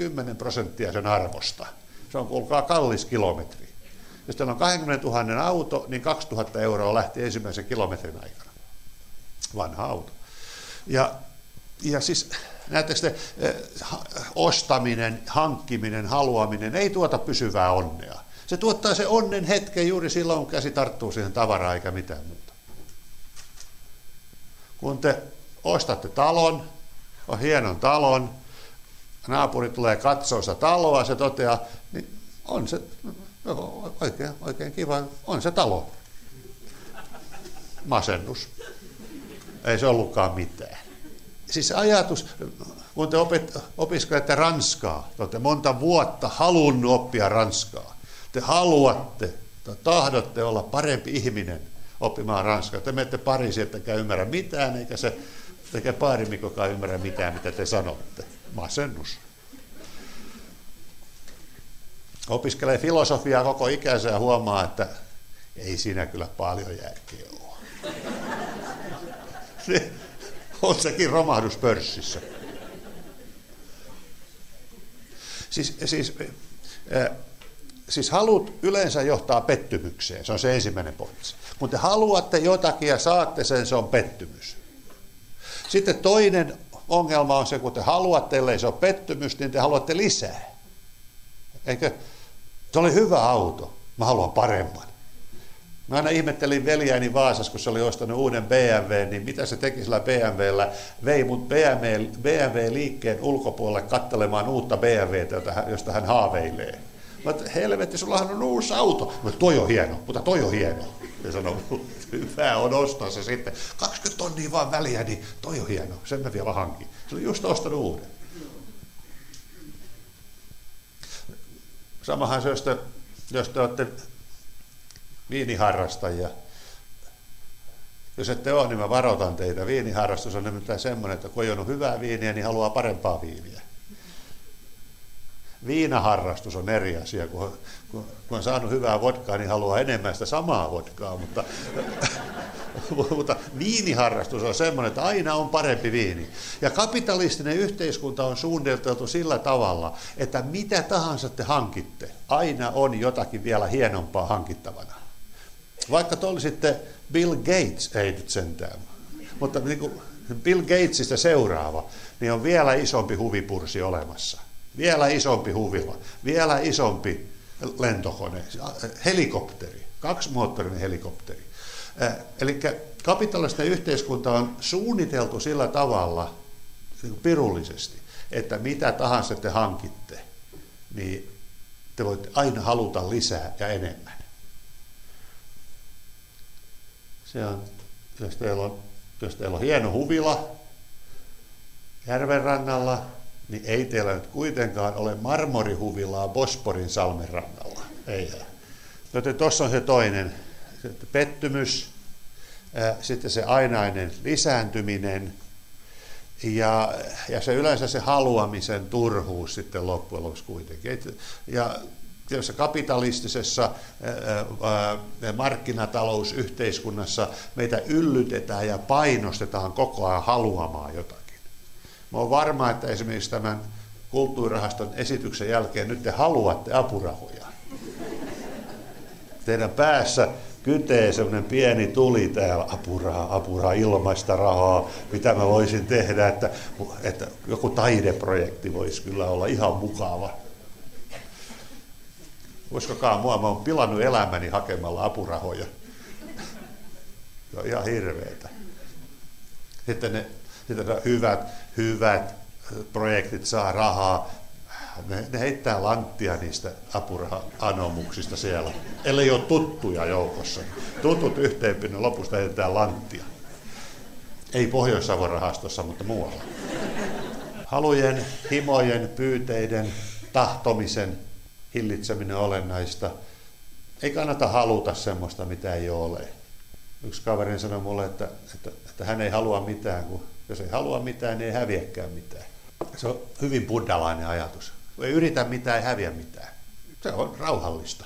10% sen arvosta. Se on kuulkaa kallis kilometri. Jos teillä on 20 000 auto, niin 2 000 euroa lähti ensimmäisen kilometrin aikana. Vanha auto. Ja siis näettekö te, ostaminen, hankkiminen, haluaminen ei tuota pysyvää onnea. Se tuottaa se onnen hetken juuri silloin, kun käsi tarttuu siihen tavaraan eikä mitään muuta. Kun te ostatte talon, on hienon talon, naapuri tulee katsoa sitä taloa, se toteaa, niin on se... Joo, oikein kiva. On se talo. Masennus. Ei se ollutkaan mitään. Siis ajatus, kun te opiskelette ranskaa, te olette monta vuotta halunnut oppia ranskaa. Te haluatte, tahdotte olla parempi ihminen oppimaan ranskaa. Te menette Pariisiin, ettekä ymmärrä mitään, eikä se tekee paarimikokaan ymmärrä mitään, mitä te sanotte. Masennus. Opiskelee filosofiaa koko ikänsä ja huomaa, että ei siinä kyllä paljon järkeä ole. On sekin romahdus pörssissä. Siis halut yleensä johtaa pettymykseen, se on se ensimmäinen pointsi. Kun te haluatte jotakin ja saatte sen, se on pettymys. Sitten toinen ongelma on se, kun te haluatte, ellei se ole pettymys, niin te haluatte lisää. Eikö? Se oli hyvä auto. Mä haluan paremman. Mä aina ihmettelin veljääni Vaasassa, kun se oli ostanut uuden BMW, niin mitä se teki sillä BMWllä? Vei mut BMW-liikkeen ulkopuolelle katselemaan uutta BMWtä, josta hän haaveilee. Mä oon, helvetti, sullahan on uusi auto. Mä, toi on hieno. Ja sanoi, hyvä on ostaa se sitten. 20 000 vaan väliä, niin toi on hieno. Sen mä vielä hankin. Se oli just ostanut uuden. Samahan se, jos te olette viiniharrastajia. Jos ette ole, niin mä varoitan teitä. Viiniharrastus on nimittäin semmoinen, että kun ei ole hyvää viiniä, niin haluaa parempaa viiniä. Viinaharrastus on eri asia. Kun on saanut hyvää vodkaa, niin haluaa enemmän sitä samaa vodkaa. Mutta viiniharrastus on semmoinen, että aina on parempi viini. Ja kapitalistinen yhteiskunta on suunniteltu sillä tavalla, että mitä tahansa te hankitte, aina on jotakin vielä hienompaa hankittavana. Vaikka te olisitte Bill Gates, ei nyt sentään, mutta niin kuin Bill Gatesista seuraava, niin on vielä isompi huvipursi olemassa. Vielä isompi huvila, vielä isompi lentokone, helikopteri, kaksimoottorinen helikopteri. Eli kapitalistinen yhteiskunta on suunniteltu sillä tavalla niin pirullisesti, että mitä tahansa te hankitte, niin te voitte aina haluta lisää ja enemmän. Se on, jos teillä on hieno huvila järven rannalla, niin ei teillä nyt kuitenkaan ole marmorihuvilaa Bosporin salmen rannalla. Eihän. Joten tuossa on se toinen pettymys, sitten se ainainen lisääntyminen ja se yleensä se haluamisen turhuus sitten loppujen lopuksi kuitenkin. Ja tässä kapitalistisessa markkinatalousyhteiskunnassa meitä yllytetään ja painostetaan koko ajan haluamaan jotakin. Mä oon varma, että esimerkiksi tämän kulttuurirahaston esityksen jälkeen nyt te haluatte apurahoja. Teidän päässä kytee semmoinen pieni tuli täällä, apuraha, ilmaista rahaa, mitä mä voisin tehdä, että joku taideprojekti voisi kyllä olla ihan mukava. Uskokaa mua, mä oon pilannut elämäni hakemalla apurahoja. Se on ihan hirveetä. Sitten ne hyvät projektit saa rahaa. Ne heittää lanttia niistä apuraha-anomuksista siellä, ellei ole tuttuja joukossa. Tutut yhteenpinnon lopusta heitetään lanttia. Ei Pohjois-Savon rahastossa, mutta muualla. Halujen, himojen, pyyteiden, tahtomisen hillitseminen on olennaista. Ei kannata haluta semmoista, mitä ei ole. Yksi kaveri sanoi mulle, että hän ei halua mitään, kun jos ei halua mitään, niin ei häviäkään mitään. Se on hyvin buddhalainen ajatus. Ei yritä mitään, ei häviä mitään. Se on rauhallista.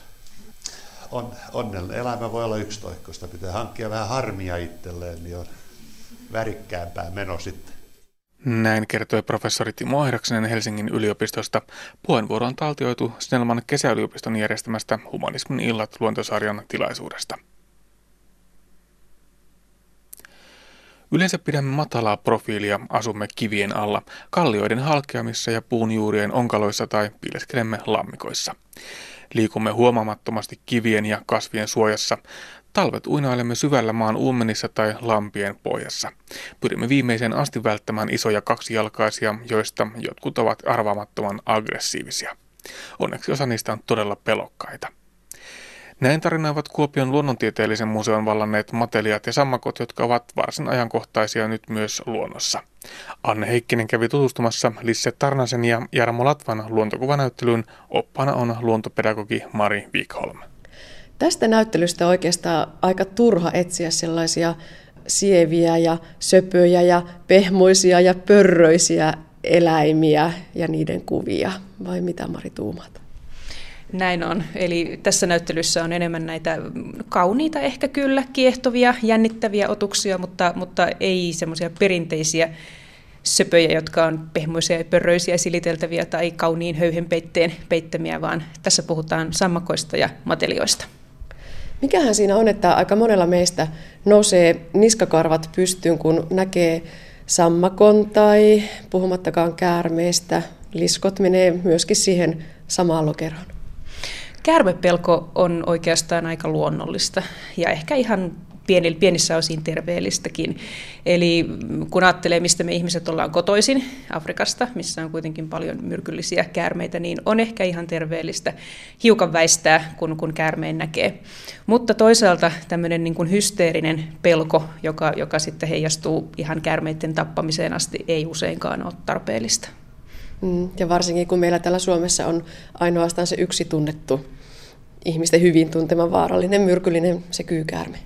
Onnellinen elämä voi olla yksitoikkoista. Pitää hankkia vähän harmia itselleen, niin on värikkäämpää meno sitten. Näin kertoi professori Timo Airaksinen Helsingin yliopistosta. Puheenvuoroon taltioitu Snellman kesäyliopiston järjestämästä Humanismin illat -luontosarjan tilaisuudesta. Yleensä pidämme matalaa profiilia, asumme kivien alla, kallioiden halkeamissa ja puun juurien onkaloissa tai piileskelemme lammikoissa. Liikumme huomaamattomasti kivien ja kasvien suojassa. Talvet uinailemme syvällä maan uumenissa tai lampien pohjassa. Pyrimme viimeiseen asti välttämään isoja kaksijalkaisia, joista jotkut ovat arvaamattoman aggressiivisia. Onneksi osa niistä on todella pelokkaita. Näin tarinoivat Kuopion luonnontieteellisen museon vallanneet matelijat ja sammakot, jotka ovat varsin ajankohtaisia nyt myös luonnossa. Anne Heikkinen kävi tutustumassa Liisa Tarnasen ja Jarmo Latvan luontokuvanäyttelyyn. Oppaana on luontopedagogi Mari Wickholm. Tästä näyttelystä oikeastaan aika turha etsiä sellaisia sieviä ja söpöjä ja pehmoisia ja pörröisiä eläimiä ja niiden kuvia. Vai mitä, Mari, tuumaat? Näin on. Eli tässä näyttelyssä on enemmän näitä kauniita, ehkä kyllä kiehtovia, jännittäviä otuksia, mutta ei semmoisia perinteisiä söpöjä, jotka on pehmoisia ja pörröisiä, siliteltäviä tai kauniin höyhenpeitteen peittämiä, vaan tässä puhutaan sammakoista ja matelioista. Mikähän siinä on, että aika monella meistä nousee niskakarvat pystyyn, kun näkee sammakon tai puhumattakaan käärmeestä. Liskot menee myöskin siihen samaan lokeroon. Käärmepelko on oikeastaan aika luonnollista ja ehkä ihan pienissä osin terveellistäkin. Eli kun ajattelee, mistä me ihmiset ollaan kotoisin, Afrikasta, missä on kuitenkin paljon myrkyllisiä käärmeitä, niin on ehkä ihan terveellistä hiukan väistää, kun käärmeen näkee. Mutta toisaalta tämmöinen niin kuin hysteerinen pelko, joka sitten heijastuu ihan käärmeiden tappamiseen asti, ei useinkaan ole tarpeellista. Ja varsinkin kun meillä täällä Suomessa on ainoastaan se yksi tunnettu, ihmisten hyvin tuntema vaarallinen, myrkyllinen, se kyykäärme.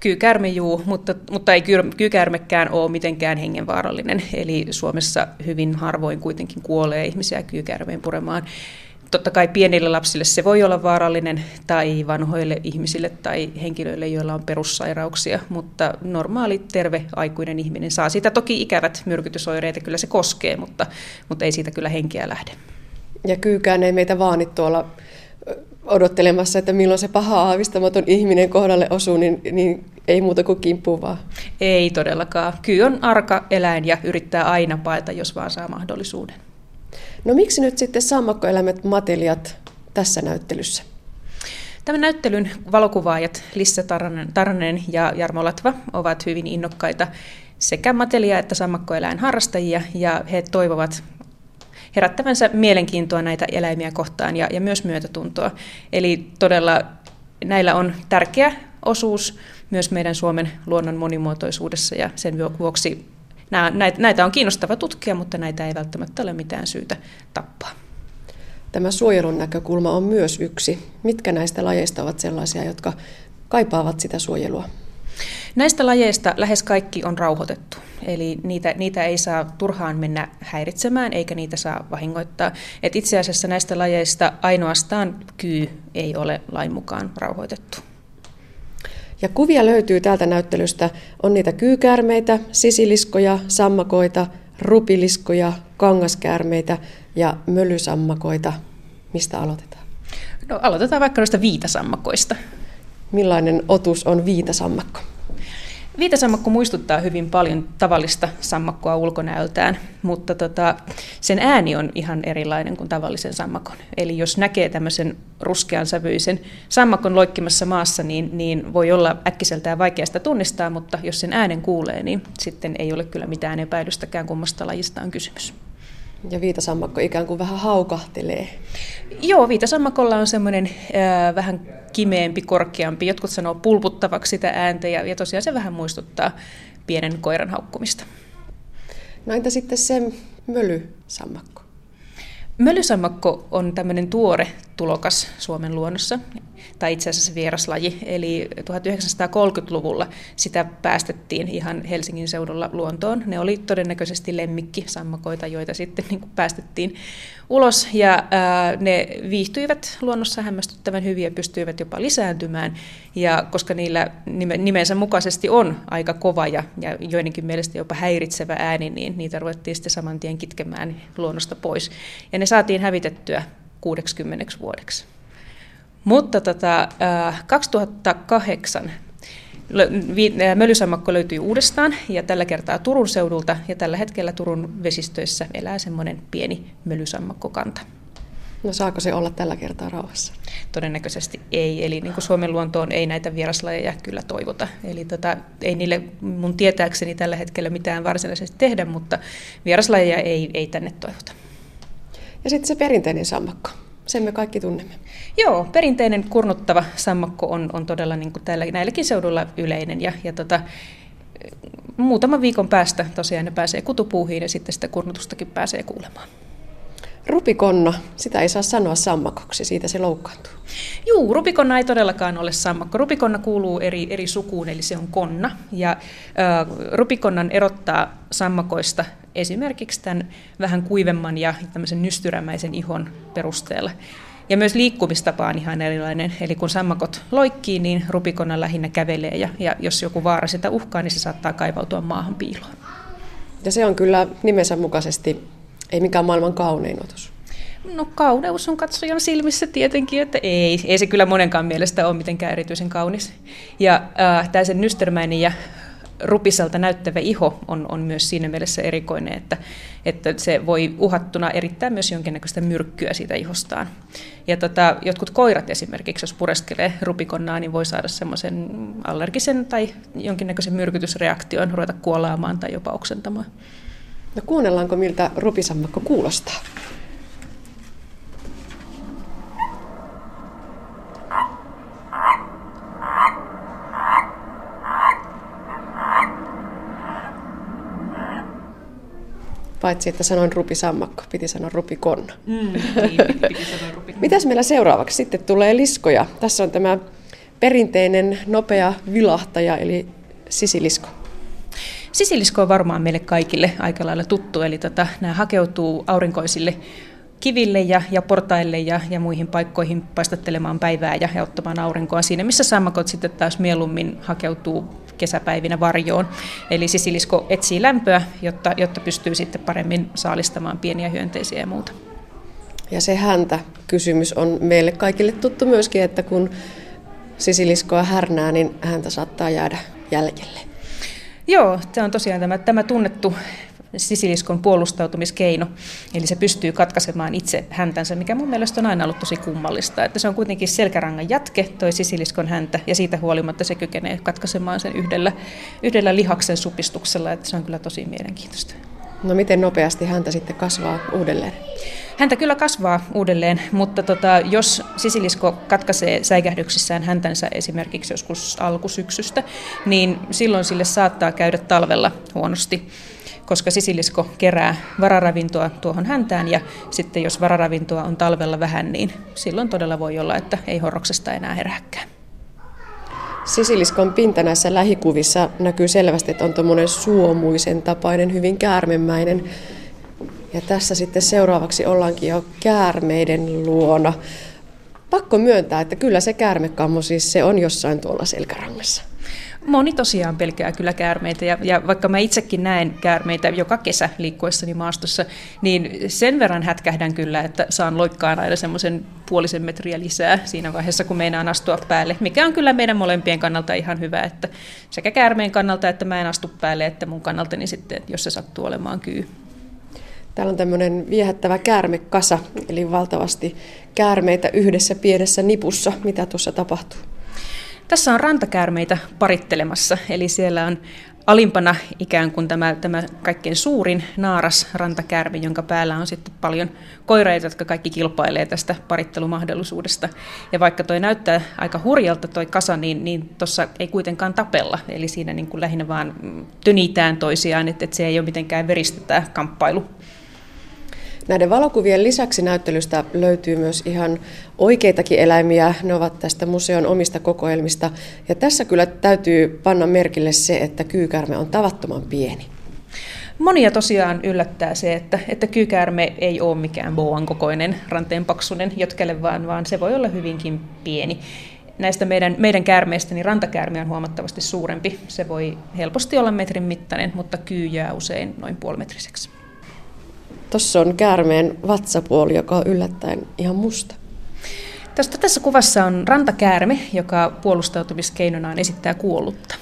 Kyykäärme, juu, mutta ei kyykäärmekään ole mitenkään hengenvaarallinen. Eli Suomessa hyvin harvoin kuitenkin kuolee ihmisiä kyykäärmeen puremaan. Totta kai pienille lapsille se voi olla vaarallinen tai vanhoille ihmisille tai henkilöille, joilla on perussairauksia, mutta normaali, terve, aikuinen ihminen saa siitä toki ikävät myrkytysoireita, kyllä se koskee, mutta ei siitä kyllä henkeä lähde. Ja kyykään ei meitä vaani tuolla odottelemassa, että milloin se paha aavistamaton ihminen kohdalle osuu, niin ei muuta kuin kimppuun vaan. Ei todellakaan. Kyy on arka eläin ja yrittää aina paeta, jos vaan saa mahdollisuuden. No miksi nyt sitten sammakkoeläimet, matelijat tässä näyttelyssä? Tämän näyttelyn valokuvaajat Liisa Tarnanen ja Jarmo Latva ovat hyvin innokkaita sekä matelia- että sammakkoeläinharrastajia, ja he toivovat herättävänsä mielenkiintoa näitä eläimiä kohtaan ja myös myötätuntoa. Eli todella näillä on tärkeä osuus myös meidän Suomen luonnon monimuotoisuudessa, ja sen vuoksi näitä on kiinnostava tutkia, mutta näitä ei välttämättä ole mitään syytä tappaa. Tämä suojelun näkökulma on myös yksi. Mitkä näistä lajeista ovat sellaisia, jotka kaipaavat sitä suojelua? Näistä lajeista lähes kaikki on rauhoitettu, eli niitä ei saa turhaan mennä häiritsemään eikä niitä saa vahingoittaa. Et itse asiassa näistä lajeista ainoastaan kyy ei ole lain mukaan rauhoitettu. Ja kuvia löytyy täältä näyttelystä. On niitä kyykäärmeitä, sisiliskoja, sammakoita, rupiliskoja, kangaskäärmeitä ja mölysammakoita. Mistä aloitetaan? No, aloitetaan vaikka noista viitasammakoista. Millainen otus on viitasammakko? Viitasammakko muistuttaa hyvin paljon tavallista sammakkoa ulkonäöltään, mutta sen ääni on ihan erilainen kuin tavallisen sammakon. Eli jos näkee tämmöisen ruskean sävyisen sammakon loikkimassa maassa, niin voi olla äkkiseltään vaikeasta tunnistaa, mutta jos sen äänen kuulee, niin sitten ei ole kyllä mitään epäilystäkään, kummasta lajista on kysymys. Ja viitasammakko ikään kuin vähän haukahtelee. Joo, viitasammakolla on semmoinen vähän kimeempi, korkeampi. Jotkut sanoo pulputtavaksi sitä ääntä ja tosiaan se vähän muistuttaa pienen koiran haukkumista. No entä sitten se mölysammakko? Mölysammakko on tämmöinen tuore tulokas Suomen luonnossa, tai itse asiassa vieraslaji, eli 1930-luvulla sitä päästettiin ihan Helsingin seudulla luontoon. Ne oli todennäköisesti lemmikkisammakoita, joita sitten päästettiin ulos, ja ne viihtyivät luonnossa hämmästyttävän hyvin ja pystyivät jopa lisääntymään, ja koska niillä nimensä mukaisesti on aika kova ja joidenkin mielestä jopa häiritsevä ääni, niin niitä ruvettiin sitten saman tien kitkemään luonnosta pois, ja ne saatiin hävitettyä 60 vuodeksi. Mutta 2008 mölysammakko löytyi uudestaan ja tällä kertaa Turun seudulta ja tällä hetkellä Turun vesistöissä elää semmoinen pieni mölysammakkokanta. No saako se olla tällä kertaa rauhassa? Todennäköisesti ei, eli niin kuin Suomen luontoon ei näitä vieraslajeja kyllä toivota. Eli ei niille mun tietääkseni tällä hetkellä mitään varsinaisesti tehdä, mutta vieraslajeja ei tänne toivota. Ja sitten se perinteinen sammakko, sen me kaikki tunnemme. Joo, perinteinen kurnuttava sammakko on todella niin kuin näilläkin seudulla yleinen. Ja muutaman viikon päästä tosiaan ne pääsee kutupuuhiin ja sitten sitä kurnutustakin pääsee kuulemaan. Rupikonna, sitä ei saa sanoa sammakoksi, siitä se loukkaantuu. Juu, rupikonna ei todellakaan ole sammakko. Rupikonna kuuluu eri sukuun, eli se on konna. Ja rupikonnan erottaa sammakoista esimerkiksi tämän vähän kuivemman ja tämmöisen nystyrämäisen ihon perusteella. Ja myös liikkumistapa on ihan erilainen, eli kun sammakot loikkii, niin rupikonna lähinnä kävelee, ja jos joku vaara sitä uhkaa, niin se saattaa kaivautua maahan piiloon. Ja se on kyllä nimensä mukaisesti ei mikään maailman kaunein otus. No kauneus on katsojan silmissä tietenkin, että ei se kyllä monenkaan mielestä ole mitenkään erityisen kaunis. Ja tämä sen nystermäinen ja rupiselta näyttävä iho on myös siinä mielessä erikoinen, että se voi uhattuna erittää myös jonkinnäköistä myrkkyä siitä ihostaan. Ja jotkut koirat esimerkiksi, jos pureskelee rupikonnaa, niin voi saada semmoisen allergisen tai jonkinnäköisen myrkytysreaktion, ruveta kuolaamaan tai jopa oksentamaan. No kuunnellaanko, miltä rupisammakko kuulostaa? Paitsi, että sanoin rupisammakko, piti sanoa rupikonna. Piti sanoa rupikonna. Mitäs meillä seuraavaksi? Sitten tulee liskoja. Tässä on tämä perinteinen nopea vilahtaja, eli sisilisko. Sisilisko on varmaan meille kaikille aika lailla tuttu, eli nämä hakeutuu aurinkoisille kiville ja portaille ja muihin paikkoihin paistattelemaan päivää ja ottamaan aurinkoa siinä, missä sammakot sitten taas mieluummin hakeutuu kesäpäivinä varjoon. Eli sisilisko etsii lämpöä, jotta pystyy sitten paremmin saalistamaan pieniä hyönteisiä ja muuta. Ja se häntäkysymys on meille kaikille tuttu myöskin, että kun sisiliskoa härnää, niin häntä saattaa jäädä jäljelle. Joo, se on tosiaan tämä tunnettu sisiliskon puolustautumiskeino, eli se pystyy katkaisemaan itse häntänsä, mikä mun mielestä on aina ollut tosi kummallista, että se on kuitenkin selkärangan jatke, toi sisiliskon häntä, ja siitä huolimatta se kykenee katkaisemaan sen yhdellä lihaksen supistuksella, että se on kyllä tosi mielenkiintoista. No miten nopeasti häntä sitten kasvaa uudelleen? Häntä kyllä kasvaa uudelleen, mutta jos sisilisko katkaisee säikähdyksissään häntänsä esimerkiksi joskus alkusyksystä, niin silloin sille saattaa käydä talvella huonosti, koska sisilisko kerää vararavintoa tuohon häntään ja sitten jos vararavintoa on talvella vähän, niin silloin todella voi olla, että ei horroksesta enää herääkään. Sisiliskon pinta näissä lähikuvissa näkyy selvästi, että on tuommoinen suomuisen tapainen, hyvin käärmemäinen. Ja tässä sitten seuraavaksi ollaankin jo käärmeiden luona. Pakko myöntää, että kyllä se käärmekammo siis se on jossain tuolla selkärangassa. Moni tosiaan pelkää kyllä käärmeitä ja vaikka mä itsekin näen käärmeitä joka kesä liikkuessani maastossa, niin sen verran hätkähdän kyllä, että saan loikkaan aina semmoisen puolisen metriä lisää siinä vaiheessa, kun meinaan astua päälle, mikä on kyllä meidän molempien kannalta ihan hyvä, että sekä käärmeen kannalta, että mä en astu päälle, että mun kannalta, niin sitten, jos se sattuu olemaan kyy. Täällä on tämmöinen viehättävä käärmekasa, eli valtavasti käärmeitä yhdessä pienessä nipussa. Mitä tuossa tapahtuu? Tässä on rantakäärmeitä parittelemassa, eli siellä on alimpana ikään kuin tämä kaikkein suurin naaras rantakäärme, jonka päällä on sitten paljon koireita, jotka kaikki kilpailee tästä parittelumahdollisuudesta. Ja vaikka toi näyttää aika hurjalta toi kasa, niin tuossa ei kuitenkaan tapella, eli siinä niin kuin lähinnä vaan tönitään toisiaan, että se ei ole mitenkään veristetä kamppailu. Näiden valokuvien lisäksi näyttelystä löytyy myös ihan oikeitakin eläimiä. Ne ovat tästä museon omista kokoelmista. Ja tässä kyllä täytyy panna merkille se, että kyykäärme on tavattoman pieni. Monia tosiaan yllättää se, että kyykäärme ei ole mikään boan kokoinen, ranteenpaksunen jotkelle, vaan se voi olla hyvinkin pieni. Näistä meidän käärmeistä niin rantakäärme on huomattavasti suurempi. Se voi helposti olla metrin mittainen, mutta kyy jää usein noin puolimetriseksi. Tuossa on käärmeen vatsapuoli, joka on yllättäen ihan musta. Tässä kuvassa on rantakäärme, joka puolustautumiskeinonaan esittää kuollutta.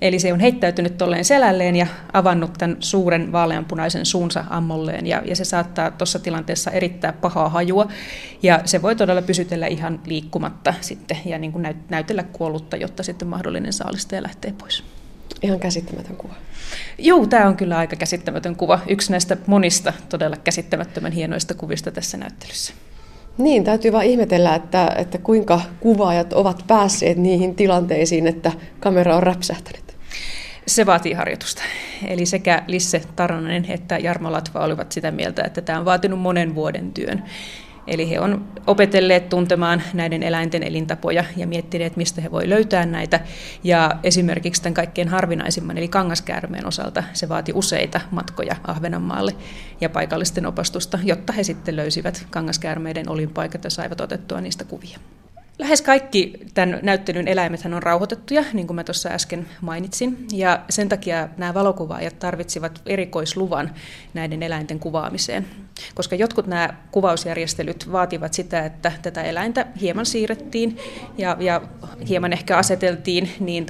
Eli se on heittäytynyt tolleen selälleen ja avannut tämän suuren vaaleanpunaisen suunsa ammolleen. Ja se saattaa tuossa tilanteessa erittää pahaa hajua. Ja se voi todella pysytellä ihan liikkumatta sitten ja niin kuin näytellä kuollutta, jotta sitten mahdollinen saalistaja lähtee pois. Ihan käsittämätön kuva. Joo, tämä on kyllä aika käsittämätön kuva. Yksi näistä monista todella käsittämättömän hienoista kuvista tässä näyttelyssä. Niin, täytyy vaan ihmetellä, että kuinka kuvaajat ovat päässeet niihin tilanteisiin, että kamera on räpsähtänyt. Se vaatii harjoitusta. Eli sekä Liisa Tarnanen että Jarmo Latva olivat sitä mieltä, että tämä on vaatinut monen vuoden työn. Eli he on opetelleet tuntemaan näiden eläinten elintapoja ja miettineet, mistä he voi löytää näitä. Ja esimerkiksi tämän kaikkein harvinaisimman, eli kangaskäärmeen osalta, se vaati useita matkoja Ahvenanmaalle ja paikallisten opastusta, jotta he sitten löysivät kangaskäärmeiden olinpaikat ja saivat otettua niistä kuvia. Lähes kaikki tämän näyttelyn eläimethän on rauhoitettuja, niin kuin mä tuossa äsken mainitsin, ja sen takia nämä valokuvaajat tarvitsivat erikoisluvan näiden eläinten kuvaamiseen, koska jotkut nämä kuvausjärjestelyt vaativat sitä, että tätä eläintä hieman siirrettiin ja hieman ehkä aseteltiin, niin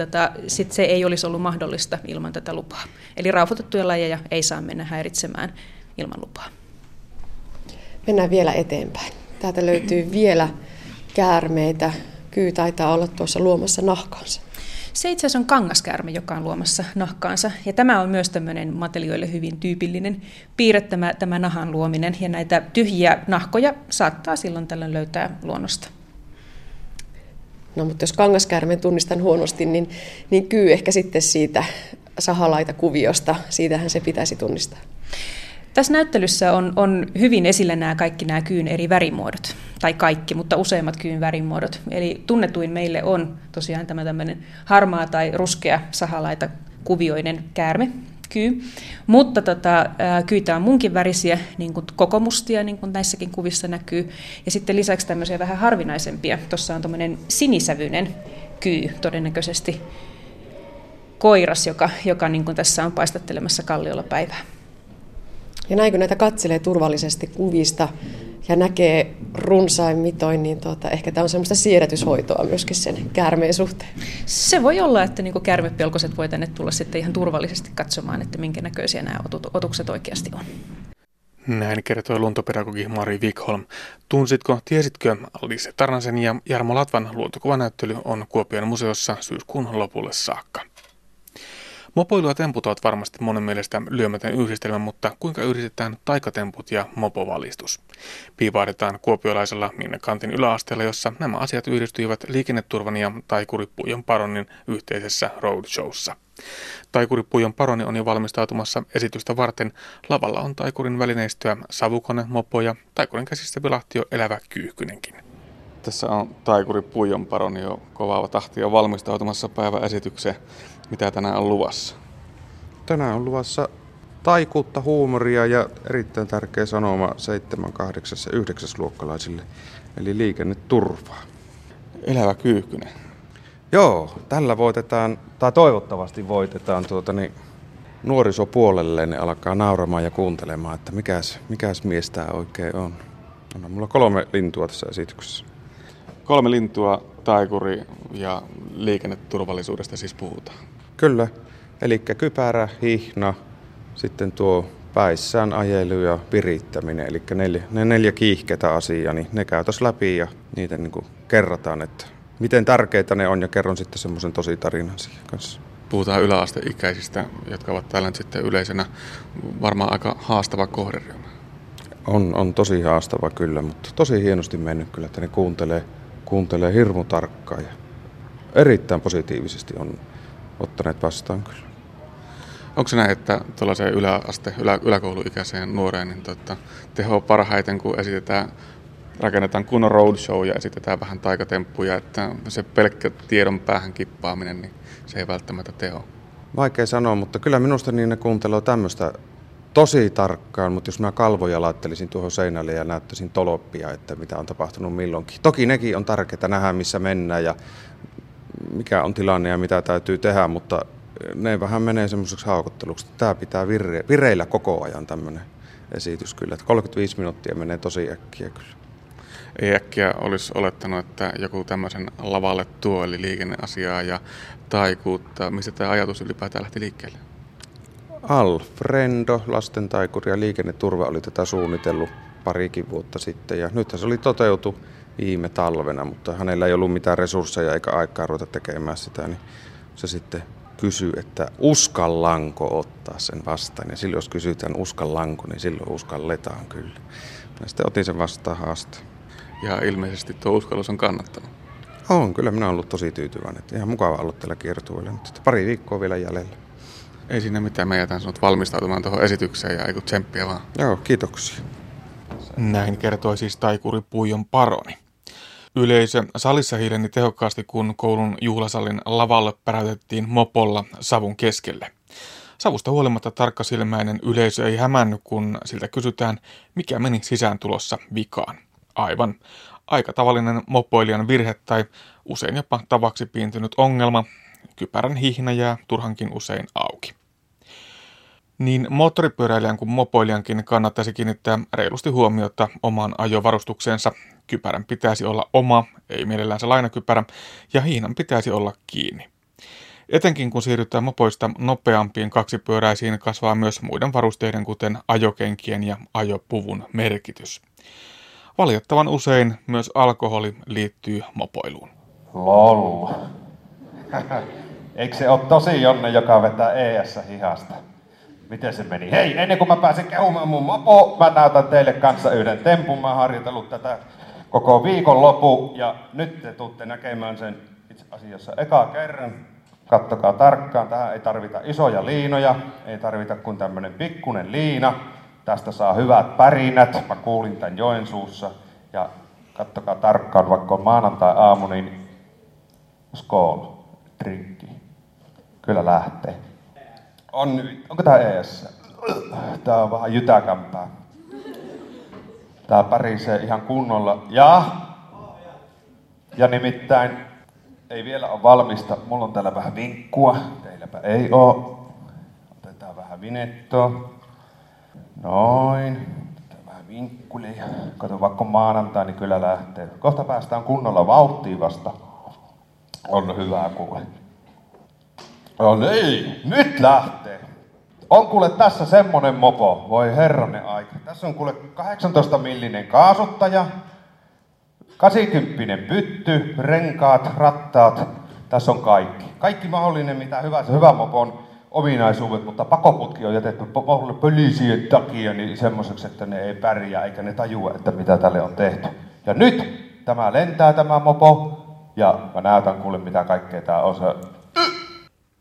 sit se ei olisi ollut mahdollista ilman tätä lupaa. Eli rauhoitettuja lajeja ei saa mennä häiritsemään ilman lupaa. Mennään vielä eteenpäin. Täältä löytyy vielä käärmeitä. Kyy taitaa olla tuossa luomassa nahkaansa. Se itse asiassa on kangaskäärme, joka on luomassa nahkaansa. Ja tämä on myös tämmöinen matelioille hyvin tyypillinen piirre, tämä nahan luominen. Ja näitä tyhjiä nahkoja saattaa silloin tällöin löytää luonnosta. No, mutta jos kangaskäärmeen tunnistan huonosti, niin kyy ehkä sitten siitä sahalaita kuviosta. Siitähän se pitäisi tunnistaa. Tässä näyttelyssä on hyvin esillä kaikki nämä kyyn eri värimuodot, tai kaikki, mutta useimmat kyyn värimuodot. Eli tunnetuin meille on tosiaan tämä tämmöinen harmaa tai ruskea sahalaita kuvioinen käärme, kyy. Mutta kyitä on munkin värisiä, niin kuin kokomustia, niin kuin näissäkin kuvissa näkyy. Ja sitten lisäksi tämmöisiä vähän harvinaisempia. Tuossa on tämmöinen sinisävyinen kyy, todennäköisesti koiras, joka niin kuin tässä on paistattelemassa kalliolla päivää. Ja näin kun näitä katselee turvallisesti kuvista ja näkee runsain mitoin, niin ehkä tämä on semmoista siedätyshoitoa myöskin sen käärmeen suhteen. Se voi olla, että niin kuin käärmepelkoset voi tänne tulla sitten ihan turvallisesti katsomaan, että minkä näköisiä nämä otukset oikeasti on. Näin kertoi luontopedagogi Mari Wickholm. Tunsitko, tiesitkö, Liisa Tarnasen ja Jarmo Latvan luontokuvanäyttely on Kuopion museossa syyskuun lopulle saakka. Mopoilu ja temput ovat varmasti monen mielestä lyömätön yhdistelmä, mutta kuinka yhdistetään taikatemput ja mopovalistus? Piivahdetaan kuopiolaisella Minna Kantin yläasteella, jossa nämä asiat yhdistyivät liikenneturvan ja Taikuri Puijon Paronin yhteisessä roadshowssa. Taikuri Puijon Paroni on jo valmistautumassa esitystä varten. Lavalla on taikurin välineistöä, savukone, mopo ja taikurin käsissä vilahti jo elävä kyyhkynenkin. Tässä on Taikuri Puijon Paroni jo kovaa tahtia valmistautumassa päiväesitykseen. Mitä tänään on luvassa? Tänään on luvassa taikuutta, huumoria ja erittäin tärkeä sanoma 7, 8 ja 9 luokkalaisille, eli liikenneturvaa. Elävä kyyhkynen. Joo, tällä voitetaan, tai toivottavasti voitetaan nuorisopuolelle, ne alkaa nauramaan ja kuuntelemaan, että mikäs mies tämä oikein on. On mulla 3 lintua tässä esityksessä. 3 lintua taikuri ja liikenneturvallisuudesta siis puhutaan. Kyllä, eli kypärä, hihna, sitten tuo päissään ajelu ja virittäminen, eli ne 4 kiihkeitä asiaa, niin ne käytäisiin läpi ja niitä niin kuin kerrataan, että miten tärkeitä ne on, ja kerron sitten semmoisen tositarinan sille kanssa. Puhutaan yläasteikäisistä, jotka ovat täällä nyt sitten yleisenä varmaan aika haastava kohderyhmä. On tosi haastava kyllä, mutta tosi hienosti mennyt kyllä, että ne kuuntelee hirmu tarkkaan ja erittäin positiivisesti on ottaneet vastaan kyllä. Onko se näin, että tuollaiseen yläkouluikäiseen nuoreen niin tehoa parhaiten, kun rakennetaan kunnon roadshow ja esitetään vähän taikatemppuja, että se pelkkä tiedon päähän kippaaminen, niin se ei välttämättä teho. Vaikea sanoa, mutta kyllä minusta niin ne kuuntelee tämmöistä tosi tarkkaan, mutta jos mä kalvoja laittelisin tuohon seinälle ja näyttäisin toloppia, että mitä on tapahtunut milloinkin. Toki nekin on tärkeää nähdä, missä mennään ja mikä on tilanne ja mitä täytyy tehdä, mutta ne vähän menee semmoiseksi haukotteluksi. Tämä pitää vireillä koko ajan tämmöinen esitys kyllä, että 35 minuuttia menee tosi äkkiä kyllä. Ei äkkiä olisi olettanut, että joku tämmöisen lavalle tuo, eli liikenneasiaa ja taikuutta. Mistä tämä ajatus ylipäätään lähti liikkeelle? Alfredo, lasten taikuri ja liikenneturva, oli tätä suunnitellut parikin vuotta sitten. Ja nythän se oli toteutu viime talvena, mutta hänellä ei ollut mitään resursseja eikä aikaa ruveta tekemään sitä. Niin se sitten kysyi, että uskallanko ottaa sen vastaan. Ja silloin jos kysytään uskallanko, niin silloin uskalletaan kyllä. Ja sitten otin sen vastaan haasteen. Ja ilmeisesti tuo uskallus on kannattanut. On, kyllä minä olen ollut tosi tyytyväinen. Ihan mukava ollut tällä kiertueella, mutta pari viikkoa vielä jäljellä. Ei siinä mitään, mä jätän sinut valmistautumaan tuohon esitykseen ja ei kun tsemppiä vaan. Joo, kiitoksia. Näin kertoi siis Taikuri Puijon Paroni. Yleisö salissa hiileni tehokkaasti, kun koulun juhlasalin lavalle päräytettiin mopolla savun keskelle. Savusta huolimatta tarkkasilmäinen yleisö ei hämännyt, kun siltä kysytään, mikä meni sisääntulossa vikaan. Aivan. Aika tavallinen mopoilijan virhe tai usein jopa tavaksi piintynyt ongelma. Kypärän hihna jää turhankin usein auki. Niin moottoripyöräilijän kuin mopoilijankin kannattaisi kiinnittää reilusti huomiota omaan ajovarustukseensa. Kypärän pitäisi olla oma, ei mielellään se lainakypärä, ja hihnan pitäisi olla kiinni. Etenkin kun siirrytään mopoista nopeampiin kaksipyöräisiin, kasvaa myös muiden varusteiden kuten ajokenkien ja ajopuvun merkitys. Valitettavan usein myös alkoholi liittyy mopoiluun. Lol. Eikö se ole tosi Jonne, joka vetää ES hihasta? Miten se meni? Hei, ennen kuin mä pääsen kehumaan mun mopo, mä näytän teille kanssa yhden tempun. Mä oon harjoitellut tätä koko viikonloppu ja nyt te tuutte näkemään sen itse asiassa eka kerran. Kattokaa tarkkaan, tähän ei tarvita isoja liinoja, ei tarvita kuin tämmönen pikkunen liina. Tästä saa hyvät pärinät, mä kuulin tän Joensuussa ja kattokaa tarkkaan, vaikka on maanantai-aamu, niin skool, drinkki, kyllä lähtee. Onko tää eessä? Tää on vähän jytäkämpää. Tää pärisee ihan kunnolla ja nimittäin ei vielä ole valmista, mulla on täällä vähän vinkkua, teilläpä ei oo. Otetaan vähän vinettoa. Noin. Tätä vähän vinkkulia. Kato, vaikka maanantai, niin kyllä lähtee. Kohta päästään kunnolla vauhtiin vasta. On hyvää kuule. No niin, nyt lähtee. On kuule tässä semmonen mopo. Voi herranen aika. Tässä on kuule 18 millinen kaasuttaja. 80 pytty, renkaat, rattaat. Tässä on kaikki. Kaikki mahdollinen, mitä hyvä mopo on. ominaisuudet, mutta pakoputki on jätetty poliisien takia niin semmoiseksi, että ne ei pärjää eikä ne tajua, että mitä tälle on tehty. Ja nyt tämä lentää tämä mopo ja mä näytän kuule mitä kaikkea tää on.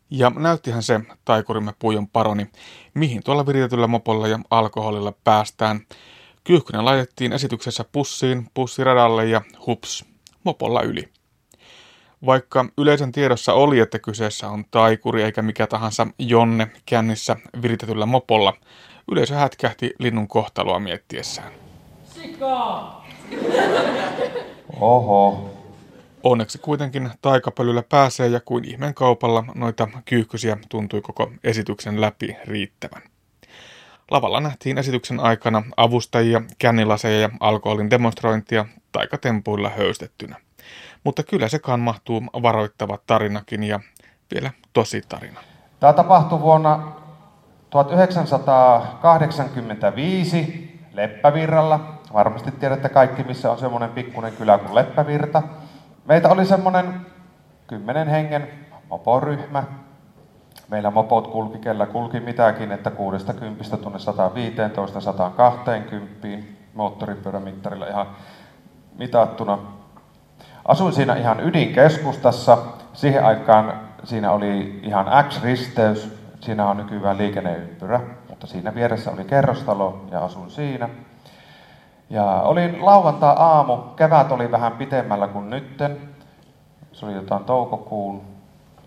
Ja näyttihän se taikurimme Puijon Paroni, mihin tuolla viritetyllä mopolla ja alkoholilla päästään. Kyyhkynen laitettiin esityksessä pussiin, pussiradalle ja hups, mopolla yli. Vaikka yleisön tiedossa oli, että kyseessä on taikuri eikä mikä tahansa jonne kännissä viritetyllä mopolla, yleisö hätkähti linnun kohtaloa miettiessään. Sikaa! Oho. Onneksi kuitenkin taikapölyllä pääsee ja kuin ihmeen kaupalla noita kyyhkysiä tuntui koko esityksen läpi riittävän. Lavalla nähtiin esityksen aikana avustajia, kännilaseja ja alkoholin demonstrointia taikatempuilla höystettynä. Mutta kyllä sekaan mahtuu varoittava tarinakin ja vielä tosi tarina. Tämä tapahtui vuonna 1985 Leppävirralla. Varmasti tiedätte kaikki, missä on semmoinen pikkuinen kylä kuin Leppävirta. Meitä oli semmoinen 10 hengen moporyhmä. Meillä mopot kulki, kellä kulki mitäkin, että 60 tuonne 115, 120, moottoripyörämittarilla ihan mitattuna. Asuin siinä ihan ydinkeskustassa. Siihen aikaan siinä oli ihan X-risteys. Siinä on nykyään liikenneympyrä, mutta siinä vieressä oli kerrostalo ja asuin siinä. Ja olin lauantai-aamu. Kevät oli vähän pitemmällä kuin nytten. Se oli jotain toukokuun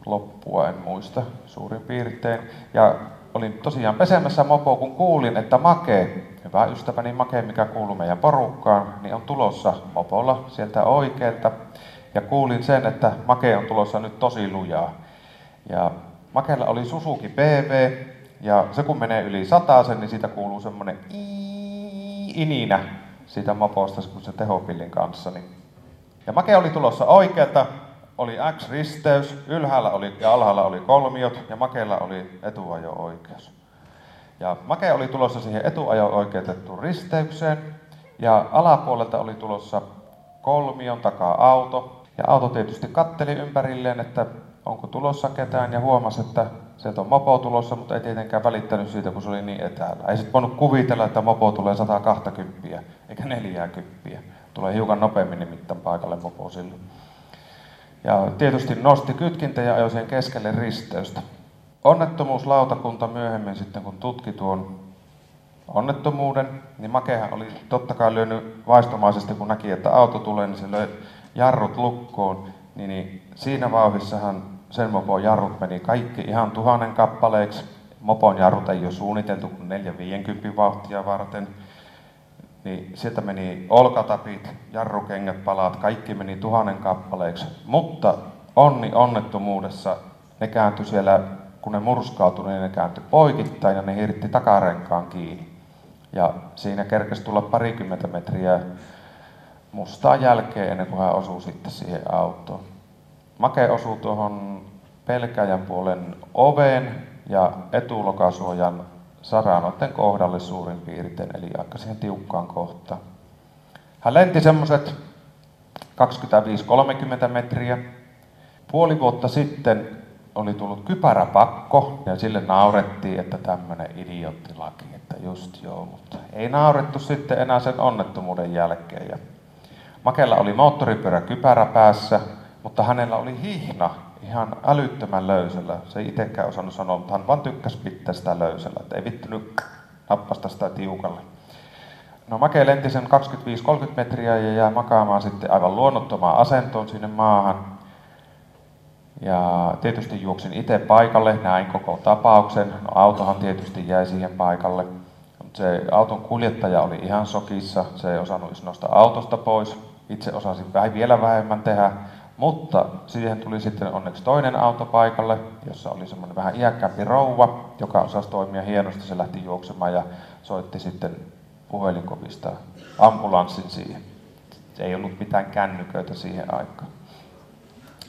loppua, en muista suurin piirtein. Ja olin tosiaan pesemässä mopoa, kun kuulin, että Make, hyvä ystäväni Make, mikä kuuluu meidän porukkaan, niin on tulossa mopolla sieltä oikealta. Ja kuulin sen, että Make on tulossa nyt tosi lujaa. Ja Makella oli Suzuki BB, ja se kun menee yli 100, niin siitä kuuluu semmoinen ininä siitä moposta, kun se tehopillin kanssa. Ja Make oli tulossa oikealta. Oli X-risteys, ylhäällä oli ja alhaalla oli kolmiot ja Makella oli etuajo-oikeus. Ja Make oli tulossa siihen etuajo-oikeutettuun risteykseen ja alapuolelta oli tulossa kolmion takaa auto. Ja auto tietysti katteli ympärilleen, että onko tulossa ketään ja huomasi, että sieltä on mopo tulossa, mutta ei tietenkään välittänyt siitä, kun se oli niin etäällä. Ei sit voinut kuvitella, että mopo tulee 120 eikä 40. Tulee hiukan nopeammin nimittäin paikalle mopo silloin. Ja tietysti nosti kytkintä ja ajoi sen keskelle risteystä. Onnettomuuslautakunta myöhemmin sitten, kun tutki tuon onnettomuuden, niin Makehan oli totta kai lyönyt vaistomaisesti, kun näki, että auto tulee, niin se löi jarrut lukkoon. Niin siinä vauhissahan sen mopon jarrut meni kaikki ihan 1000 kappaleeksi. Mopon jarrut ei ole suunniteltu kuin 4-50 vauhtia varten. Niin sieltä meni olkatapit, jarrukengät, palat, kaikki meni 1000 kappaleeksi. Mutta onni onnettomuudessa ne kääntyi siellä, kun ne murskautui, niin ne kääntyi poikittain ja ne hirtti takarenkaan kiinni. Ja siinä kerkesi tulla parikymmentä metriä mustaa jälkeen ennen kuin hän osui sitten siihen autoon. Make osui tuohon pelkäjän puolen oveen ja etulokasuojan saranoiden kohdalle suurin piirtein, eli aika siihen tiukkaan kohtaan. Hän lenti semmoiset 25-30 metriä. Puoli vuotta sitten oli tullut kypäräpakko ja sille naurettiin, että tämmöinen idioottilaki, että just joo, mutta ei naurettu sitten enää sen onnettomuuden jälkeen. Ja Makella oli moottoripyörä kypärä päässä, mutta hänellä oli hihna ihan älyttömän löysällä. Se ei itsekään osannut sanoa, mutta hän vaan tykkäsi pitää sitä löysällä, että ei vittynyt nappasta sitä tiukalle. No Make lenti sen 25-30 metriä ja jää makaamaan sitten aivan luonnottomaan asentoon sinne maahan. Ja tietysti juoksin itse paikalle, näin koko tapauksen. No autohan tietysti jäi siihen paikalle. Se auton kuljettaja oli ihan sokissa, se ei osannut nostaa autosta pois. Itse osasin vielä vähemmän tehdä. Mutta siihen tuli sitten onneksi toinen auto paikalle, jossa oli semmoinen vähän iäkkäämpi rouva, joka osasi toimia hienosti. Se lähti juoksemaan ja soitti sitten puhelinkopista ambulanssin siihen. Se ei ollut mitään kännyköitä siihen aikaan.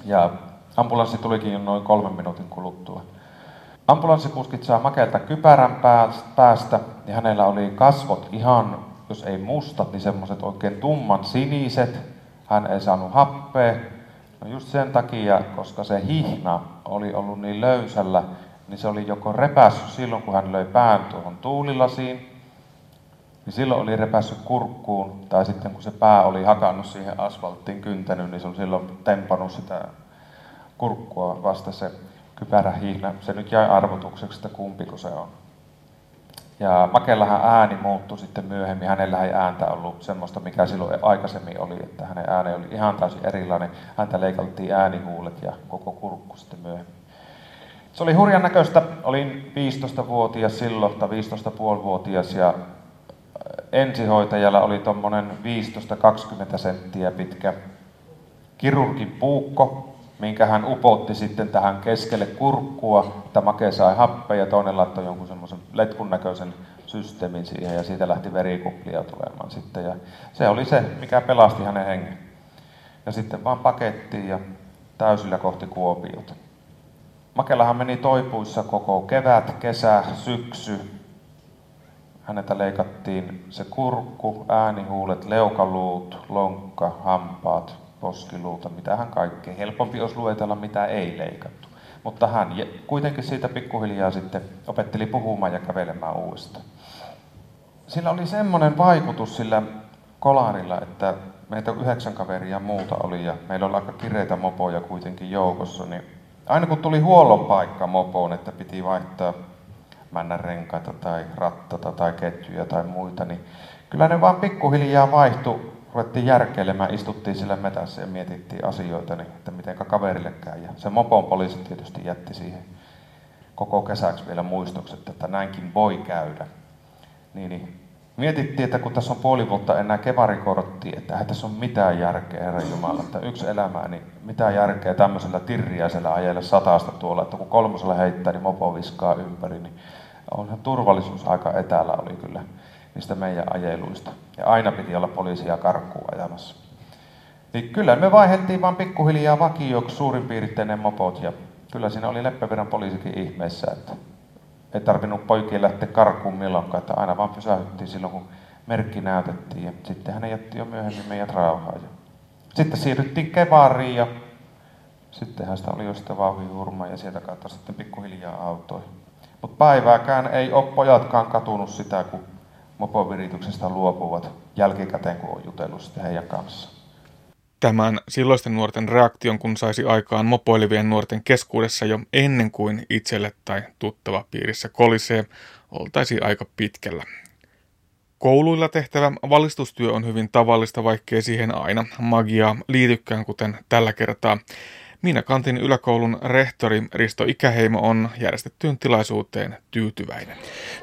Ja ambulanssi tulikin noin 3 minuutin kuluttua. Ambulanssikuskit saa Makelta kypärän päästä, niin hänellä oli kasvot ihan, jos ei mustat, niin semmoiset oikein tumman siniset. Hän ei saanut happea. No just sen takia, koska se hihna oli ollut niin löysällä, niin se oli joko repässyt silloin, kun hän löi pään tuohon tuulilasiin, niin silloin oli repässyt kurkkuun, tai sitten kun se pää oli hakannut siihen asfalttiin, kyntänyt, niin se on silloin tempannut sitä kurkkua vasta se kypärähihnä. Se nyt jäi arvotukseksi, että kumpiko se on. Ja Makellahan ääni muuttui sitten myöhemmin. Hänellä ei ääntä ollut semmoista, mikä silloin aikaisemmin oli, että hänen ääni oli ihan täysin erilainen. Häntä leikaltiin äänihuulet ja koko kurkku sitten myöhemmin. Se oli hurjan näköistä. Olin 15-vuotias silloin, tai 15,5-vuotias, ja ensihoitajalla oli tuommoinen 15-20 senttiä pitkä kirurgin puukko, minkä hän upotti sitten tähän keskelle kurkkua, että Make sai happea ja toinen laittoi jonkun semmoisen letkun näköisen systeemin siihen ja siitä lähti verikuplia tulemaan sitten. Ja se oli se, mikä pelasti hänen hengen. Ja sitten vaan pakettiin ja täysillä kohti Kuopiota. Makellahan meni toipuissa koko kevät, kesä, syksy. Häneltä leikattiin se kurkku, äänihuulet, leukaluut, lonkka, hampaat, poskiluuta, mitähän kaikkea. Helpompi olisi luetella, mitä ei leikattu. Mutta hän kuitenkin siitä pikkuhiljaa sitten opetteli puhumaan ja kävelemään uudestaan. Sillä oli semmoinen vaikutus sillä kolarilla, että meitä 9 kaveria muuta oli ja meillä oli aika kireitä mopoja kuitenkin joukossa. Niin aina kun tuli huollon paikka mopoon, että piti vaihtaa männänrenkaita tai rattata tai ketjuja tai muita, niin kyllä ne vaan pikkuhiljaa vaihtui. Ruvettiin järkeilemään, istuttiin sillä metässä ja mietittiin asioita, niin että miten kaverille käy. Ja se mopon poliisi tietysti jätti siihen koko kesäksi vielä muistokset, että näinkin voi käydä. Niin. Mietittiin, että kun tässä on puoli vuotta enää kevarikorttia, että ei tässä ole mitään järkeä, Herra Jumala, että yksi elämää, niin mitään järkeä tämmöisellä tirriäisellä ajella 100 tuolla, että kun 3:lla heittää, niin mopo viskaa ympäri, niin onhan turvallisuus aika etäällä oli kyllä niistä meidän ajeluista. Ja aina piti olla poliisia karkkuun ajamassa. Niin kyllä me vaihdettiin vaan pikkuhiljaa vakioksi suurin piirtein ne mopot. Ja kyllä siinä oli Leppävirran poliisikin ihmeessä, että ei tarvinnut poikien lähteä karkuun milloinkaan. Että aina vaan pysähyttiin silloin, kun merkki näytettiin. Ja sitten hän jätti jo myöhemmin meidät rauhaan. Sitten siirryttiin kevariin ja sittenhän sitä oli jo sitä vauhihurmaa ja sieltä kautta sitten pikkuhiljaa autoihin. Mutta päivääkään ei ole pojatkaan katunut sitä, kun mopovirityksestä luopuvat jälkikäteen, kun on jutellut sitten heidän kanssaan. Tämän silloisten nuorten reaktion kun saisi aikaan mopoilevien nuorten keskuudessa jo ennen kuin itselle tai tuttava piirissä kolisee, oltaisiin aika pitkällä. Kouluilla tehtävä valistustyö on hyvin tavallista, vaikkei siihen aina magiaa liitykään, kuten tällä kertaa. Minna Kantin yläkoulun rehtori Risto Ikäheimo on järjestettyyn tilaisuuteen tyytyväinen.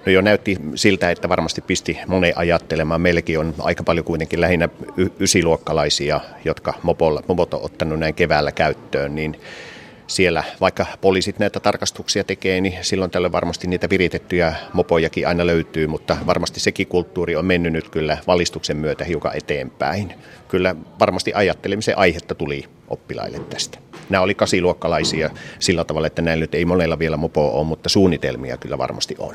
No jo näytti siltä, että varmasti pisti monen ajattelemaan. Meilläkin on aika paljon kuitenkin lähinnä ysiluokkalaisia, jotka mopot on ottanut näin keväällä käyttöön. Niin siellä vaikka poliisit näitä tarkastuksia tekee, niin silloin tällöin varmasti niitä viritettyjä mopojakin aina löytyy. Mutta varmasti sekin kulttuuri on mennyt nyt kyllä valistuksen myötä hiukan eteenpäin. Kyllä varmasti ajattelemisen aihetta tuli oppilaille tästä. Nämä oli 8-luokkalaisia sillä tavalla, että näillä nyt ei monella vielä mopoa ole, mutta suunnitelmia kyllä varmasti on.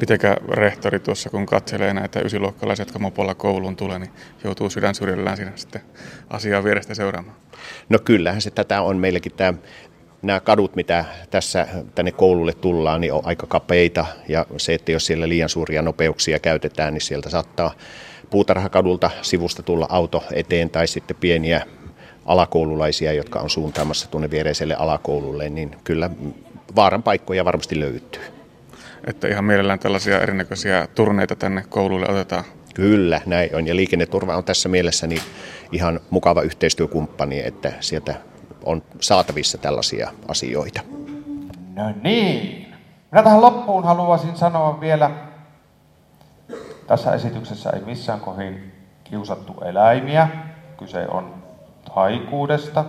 Mitenkä rehtori tuossa, kun katselee näitä 9-luokkalaisia, jotka mopolla kouluun tulee, niin joutuu sydän syrjällään siinä sitten asiaa vierestä seuraamaan? No kyllähän se tätä on. Meilläkin nämä kadut, mitä tässä tänne koululle tullaan, niin on aika kapeita. Ja se, että jos siellä liian suuria nopeuksia käytetään, niin sieltä saattaa Puutarhakadulta sivusta tulla auto eteen tai sitten pieniä alakoululaisia, jotka on suuntaamassa tuonne viereiselle alakoululle, niin kyllä vaaran paikkoja varmasti löytyy. Että ihan mielellään tällaisia erinäköisiä turneita tänne koululle otetaan? Kyllä, näin on. Ja liikenneturva on tässä mielessä niin ihan mukava yhteistyökumppani, että sieltä on saatavissa tällaisia asioita. No niin. Minä tähän loppuun haluaisin sanoa vielä, tässä esityksessä ei missään kohin kiusattu eläimiä. Kyse on aikuudesta.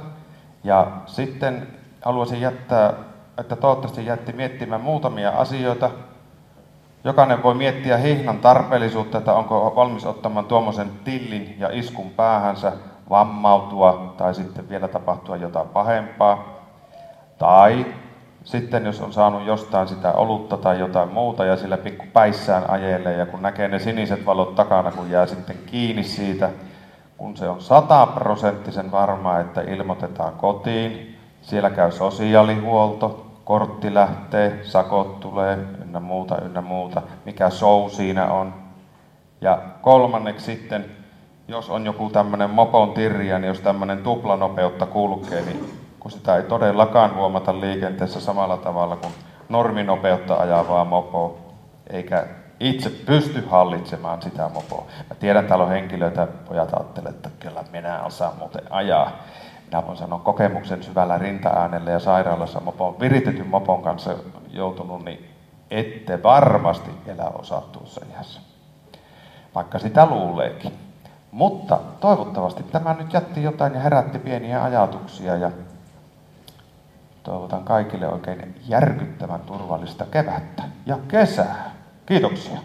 Ja sitten haluaisin jättää, että toivottavasti jätti miettimään muutamia asioita. Jokainen voi miettiä hihnan tarpeellisuutta, että onko valmis ottamaan tuommoisen tillin ja iskun päähänsä, vammautua tai sitten vielä tapahtua jotain pahempaa. Tai sitten jos on saanut jostain sitä olutta tai jotain muuta ja sillä pikku päissään ajelee ja kun näkee ne siniset valot takana, kun jää sitten kiinni siitä, kun se on 100% varmaa, että ilmoitetaan kotiin, siellä käy sosiaalihuolto, kortti lähtee, sakot tulee ynnä muuta, mikä show siinä on. Ja kolmanneksi sitten, jos on joku tämmöinen mopon tirjä, niin jos tämmöinen tuplanopeutta kulkee, niin kun sitä ei todellakaan huomata liikenteessä samalla tavalla kuin norminopeutta ajavaa mopoa, eikä itse pysty hallitsemaan sitä mopoa. Mä tiedän, täällä on henkilöitä, pojat ajattelee, että kyllä minä osaan muuten ajaa. Minä voin sanoa kokemuksen syvällä rinta-äänellä ja sairaalassa mopon, viritetyn mopon kanssa joutunut, niin ette varmasti elä osaa tuossa iässä. Vaikka sitä luuleekin. Mutta toivottavasti tämä nyt jätti jotain ja herätti pieniä ajatuksia. Ja toivotan kaikille oikein järkyttävän turvallista kevättä ja kesää. Kiitoksia.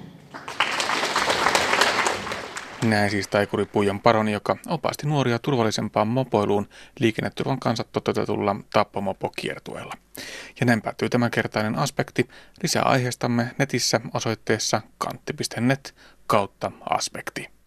Näin siis Taikuri Puijon Paroni, joka opasti nuoria turvallisempaan mopoiluun liikenneturvan kanssa toteutetulla Tappomopo-kiertueella. Ja näin päättyy tämänkertainen aspekti. Lisää aiheistamme netissä osoitteessa kantti.net/aspekti.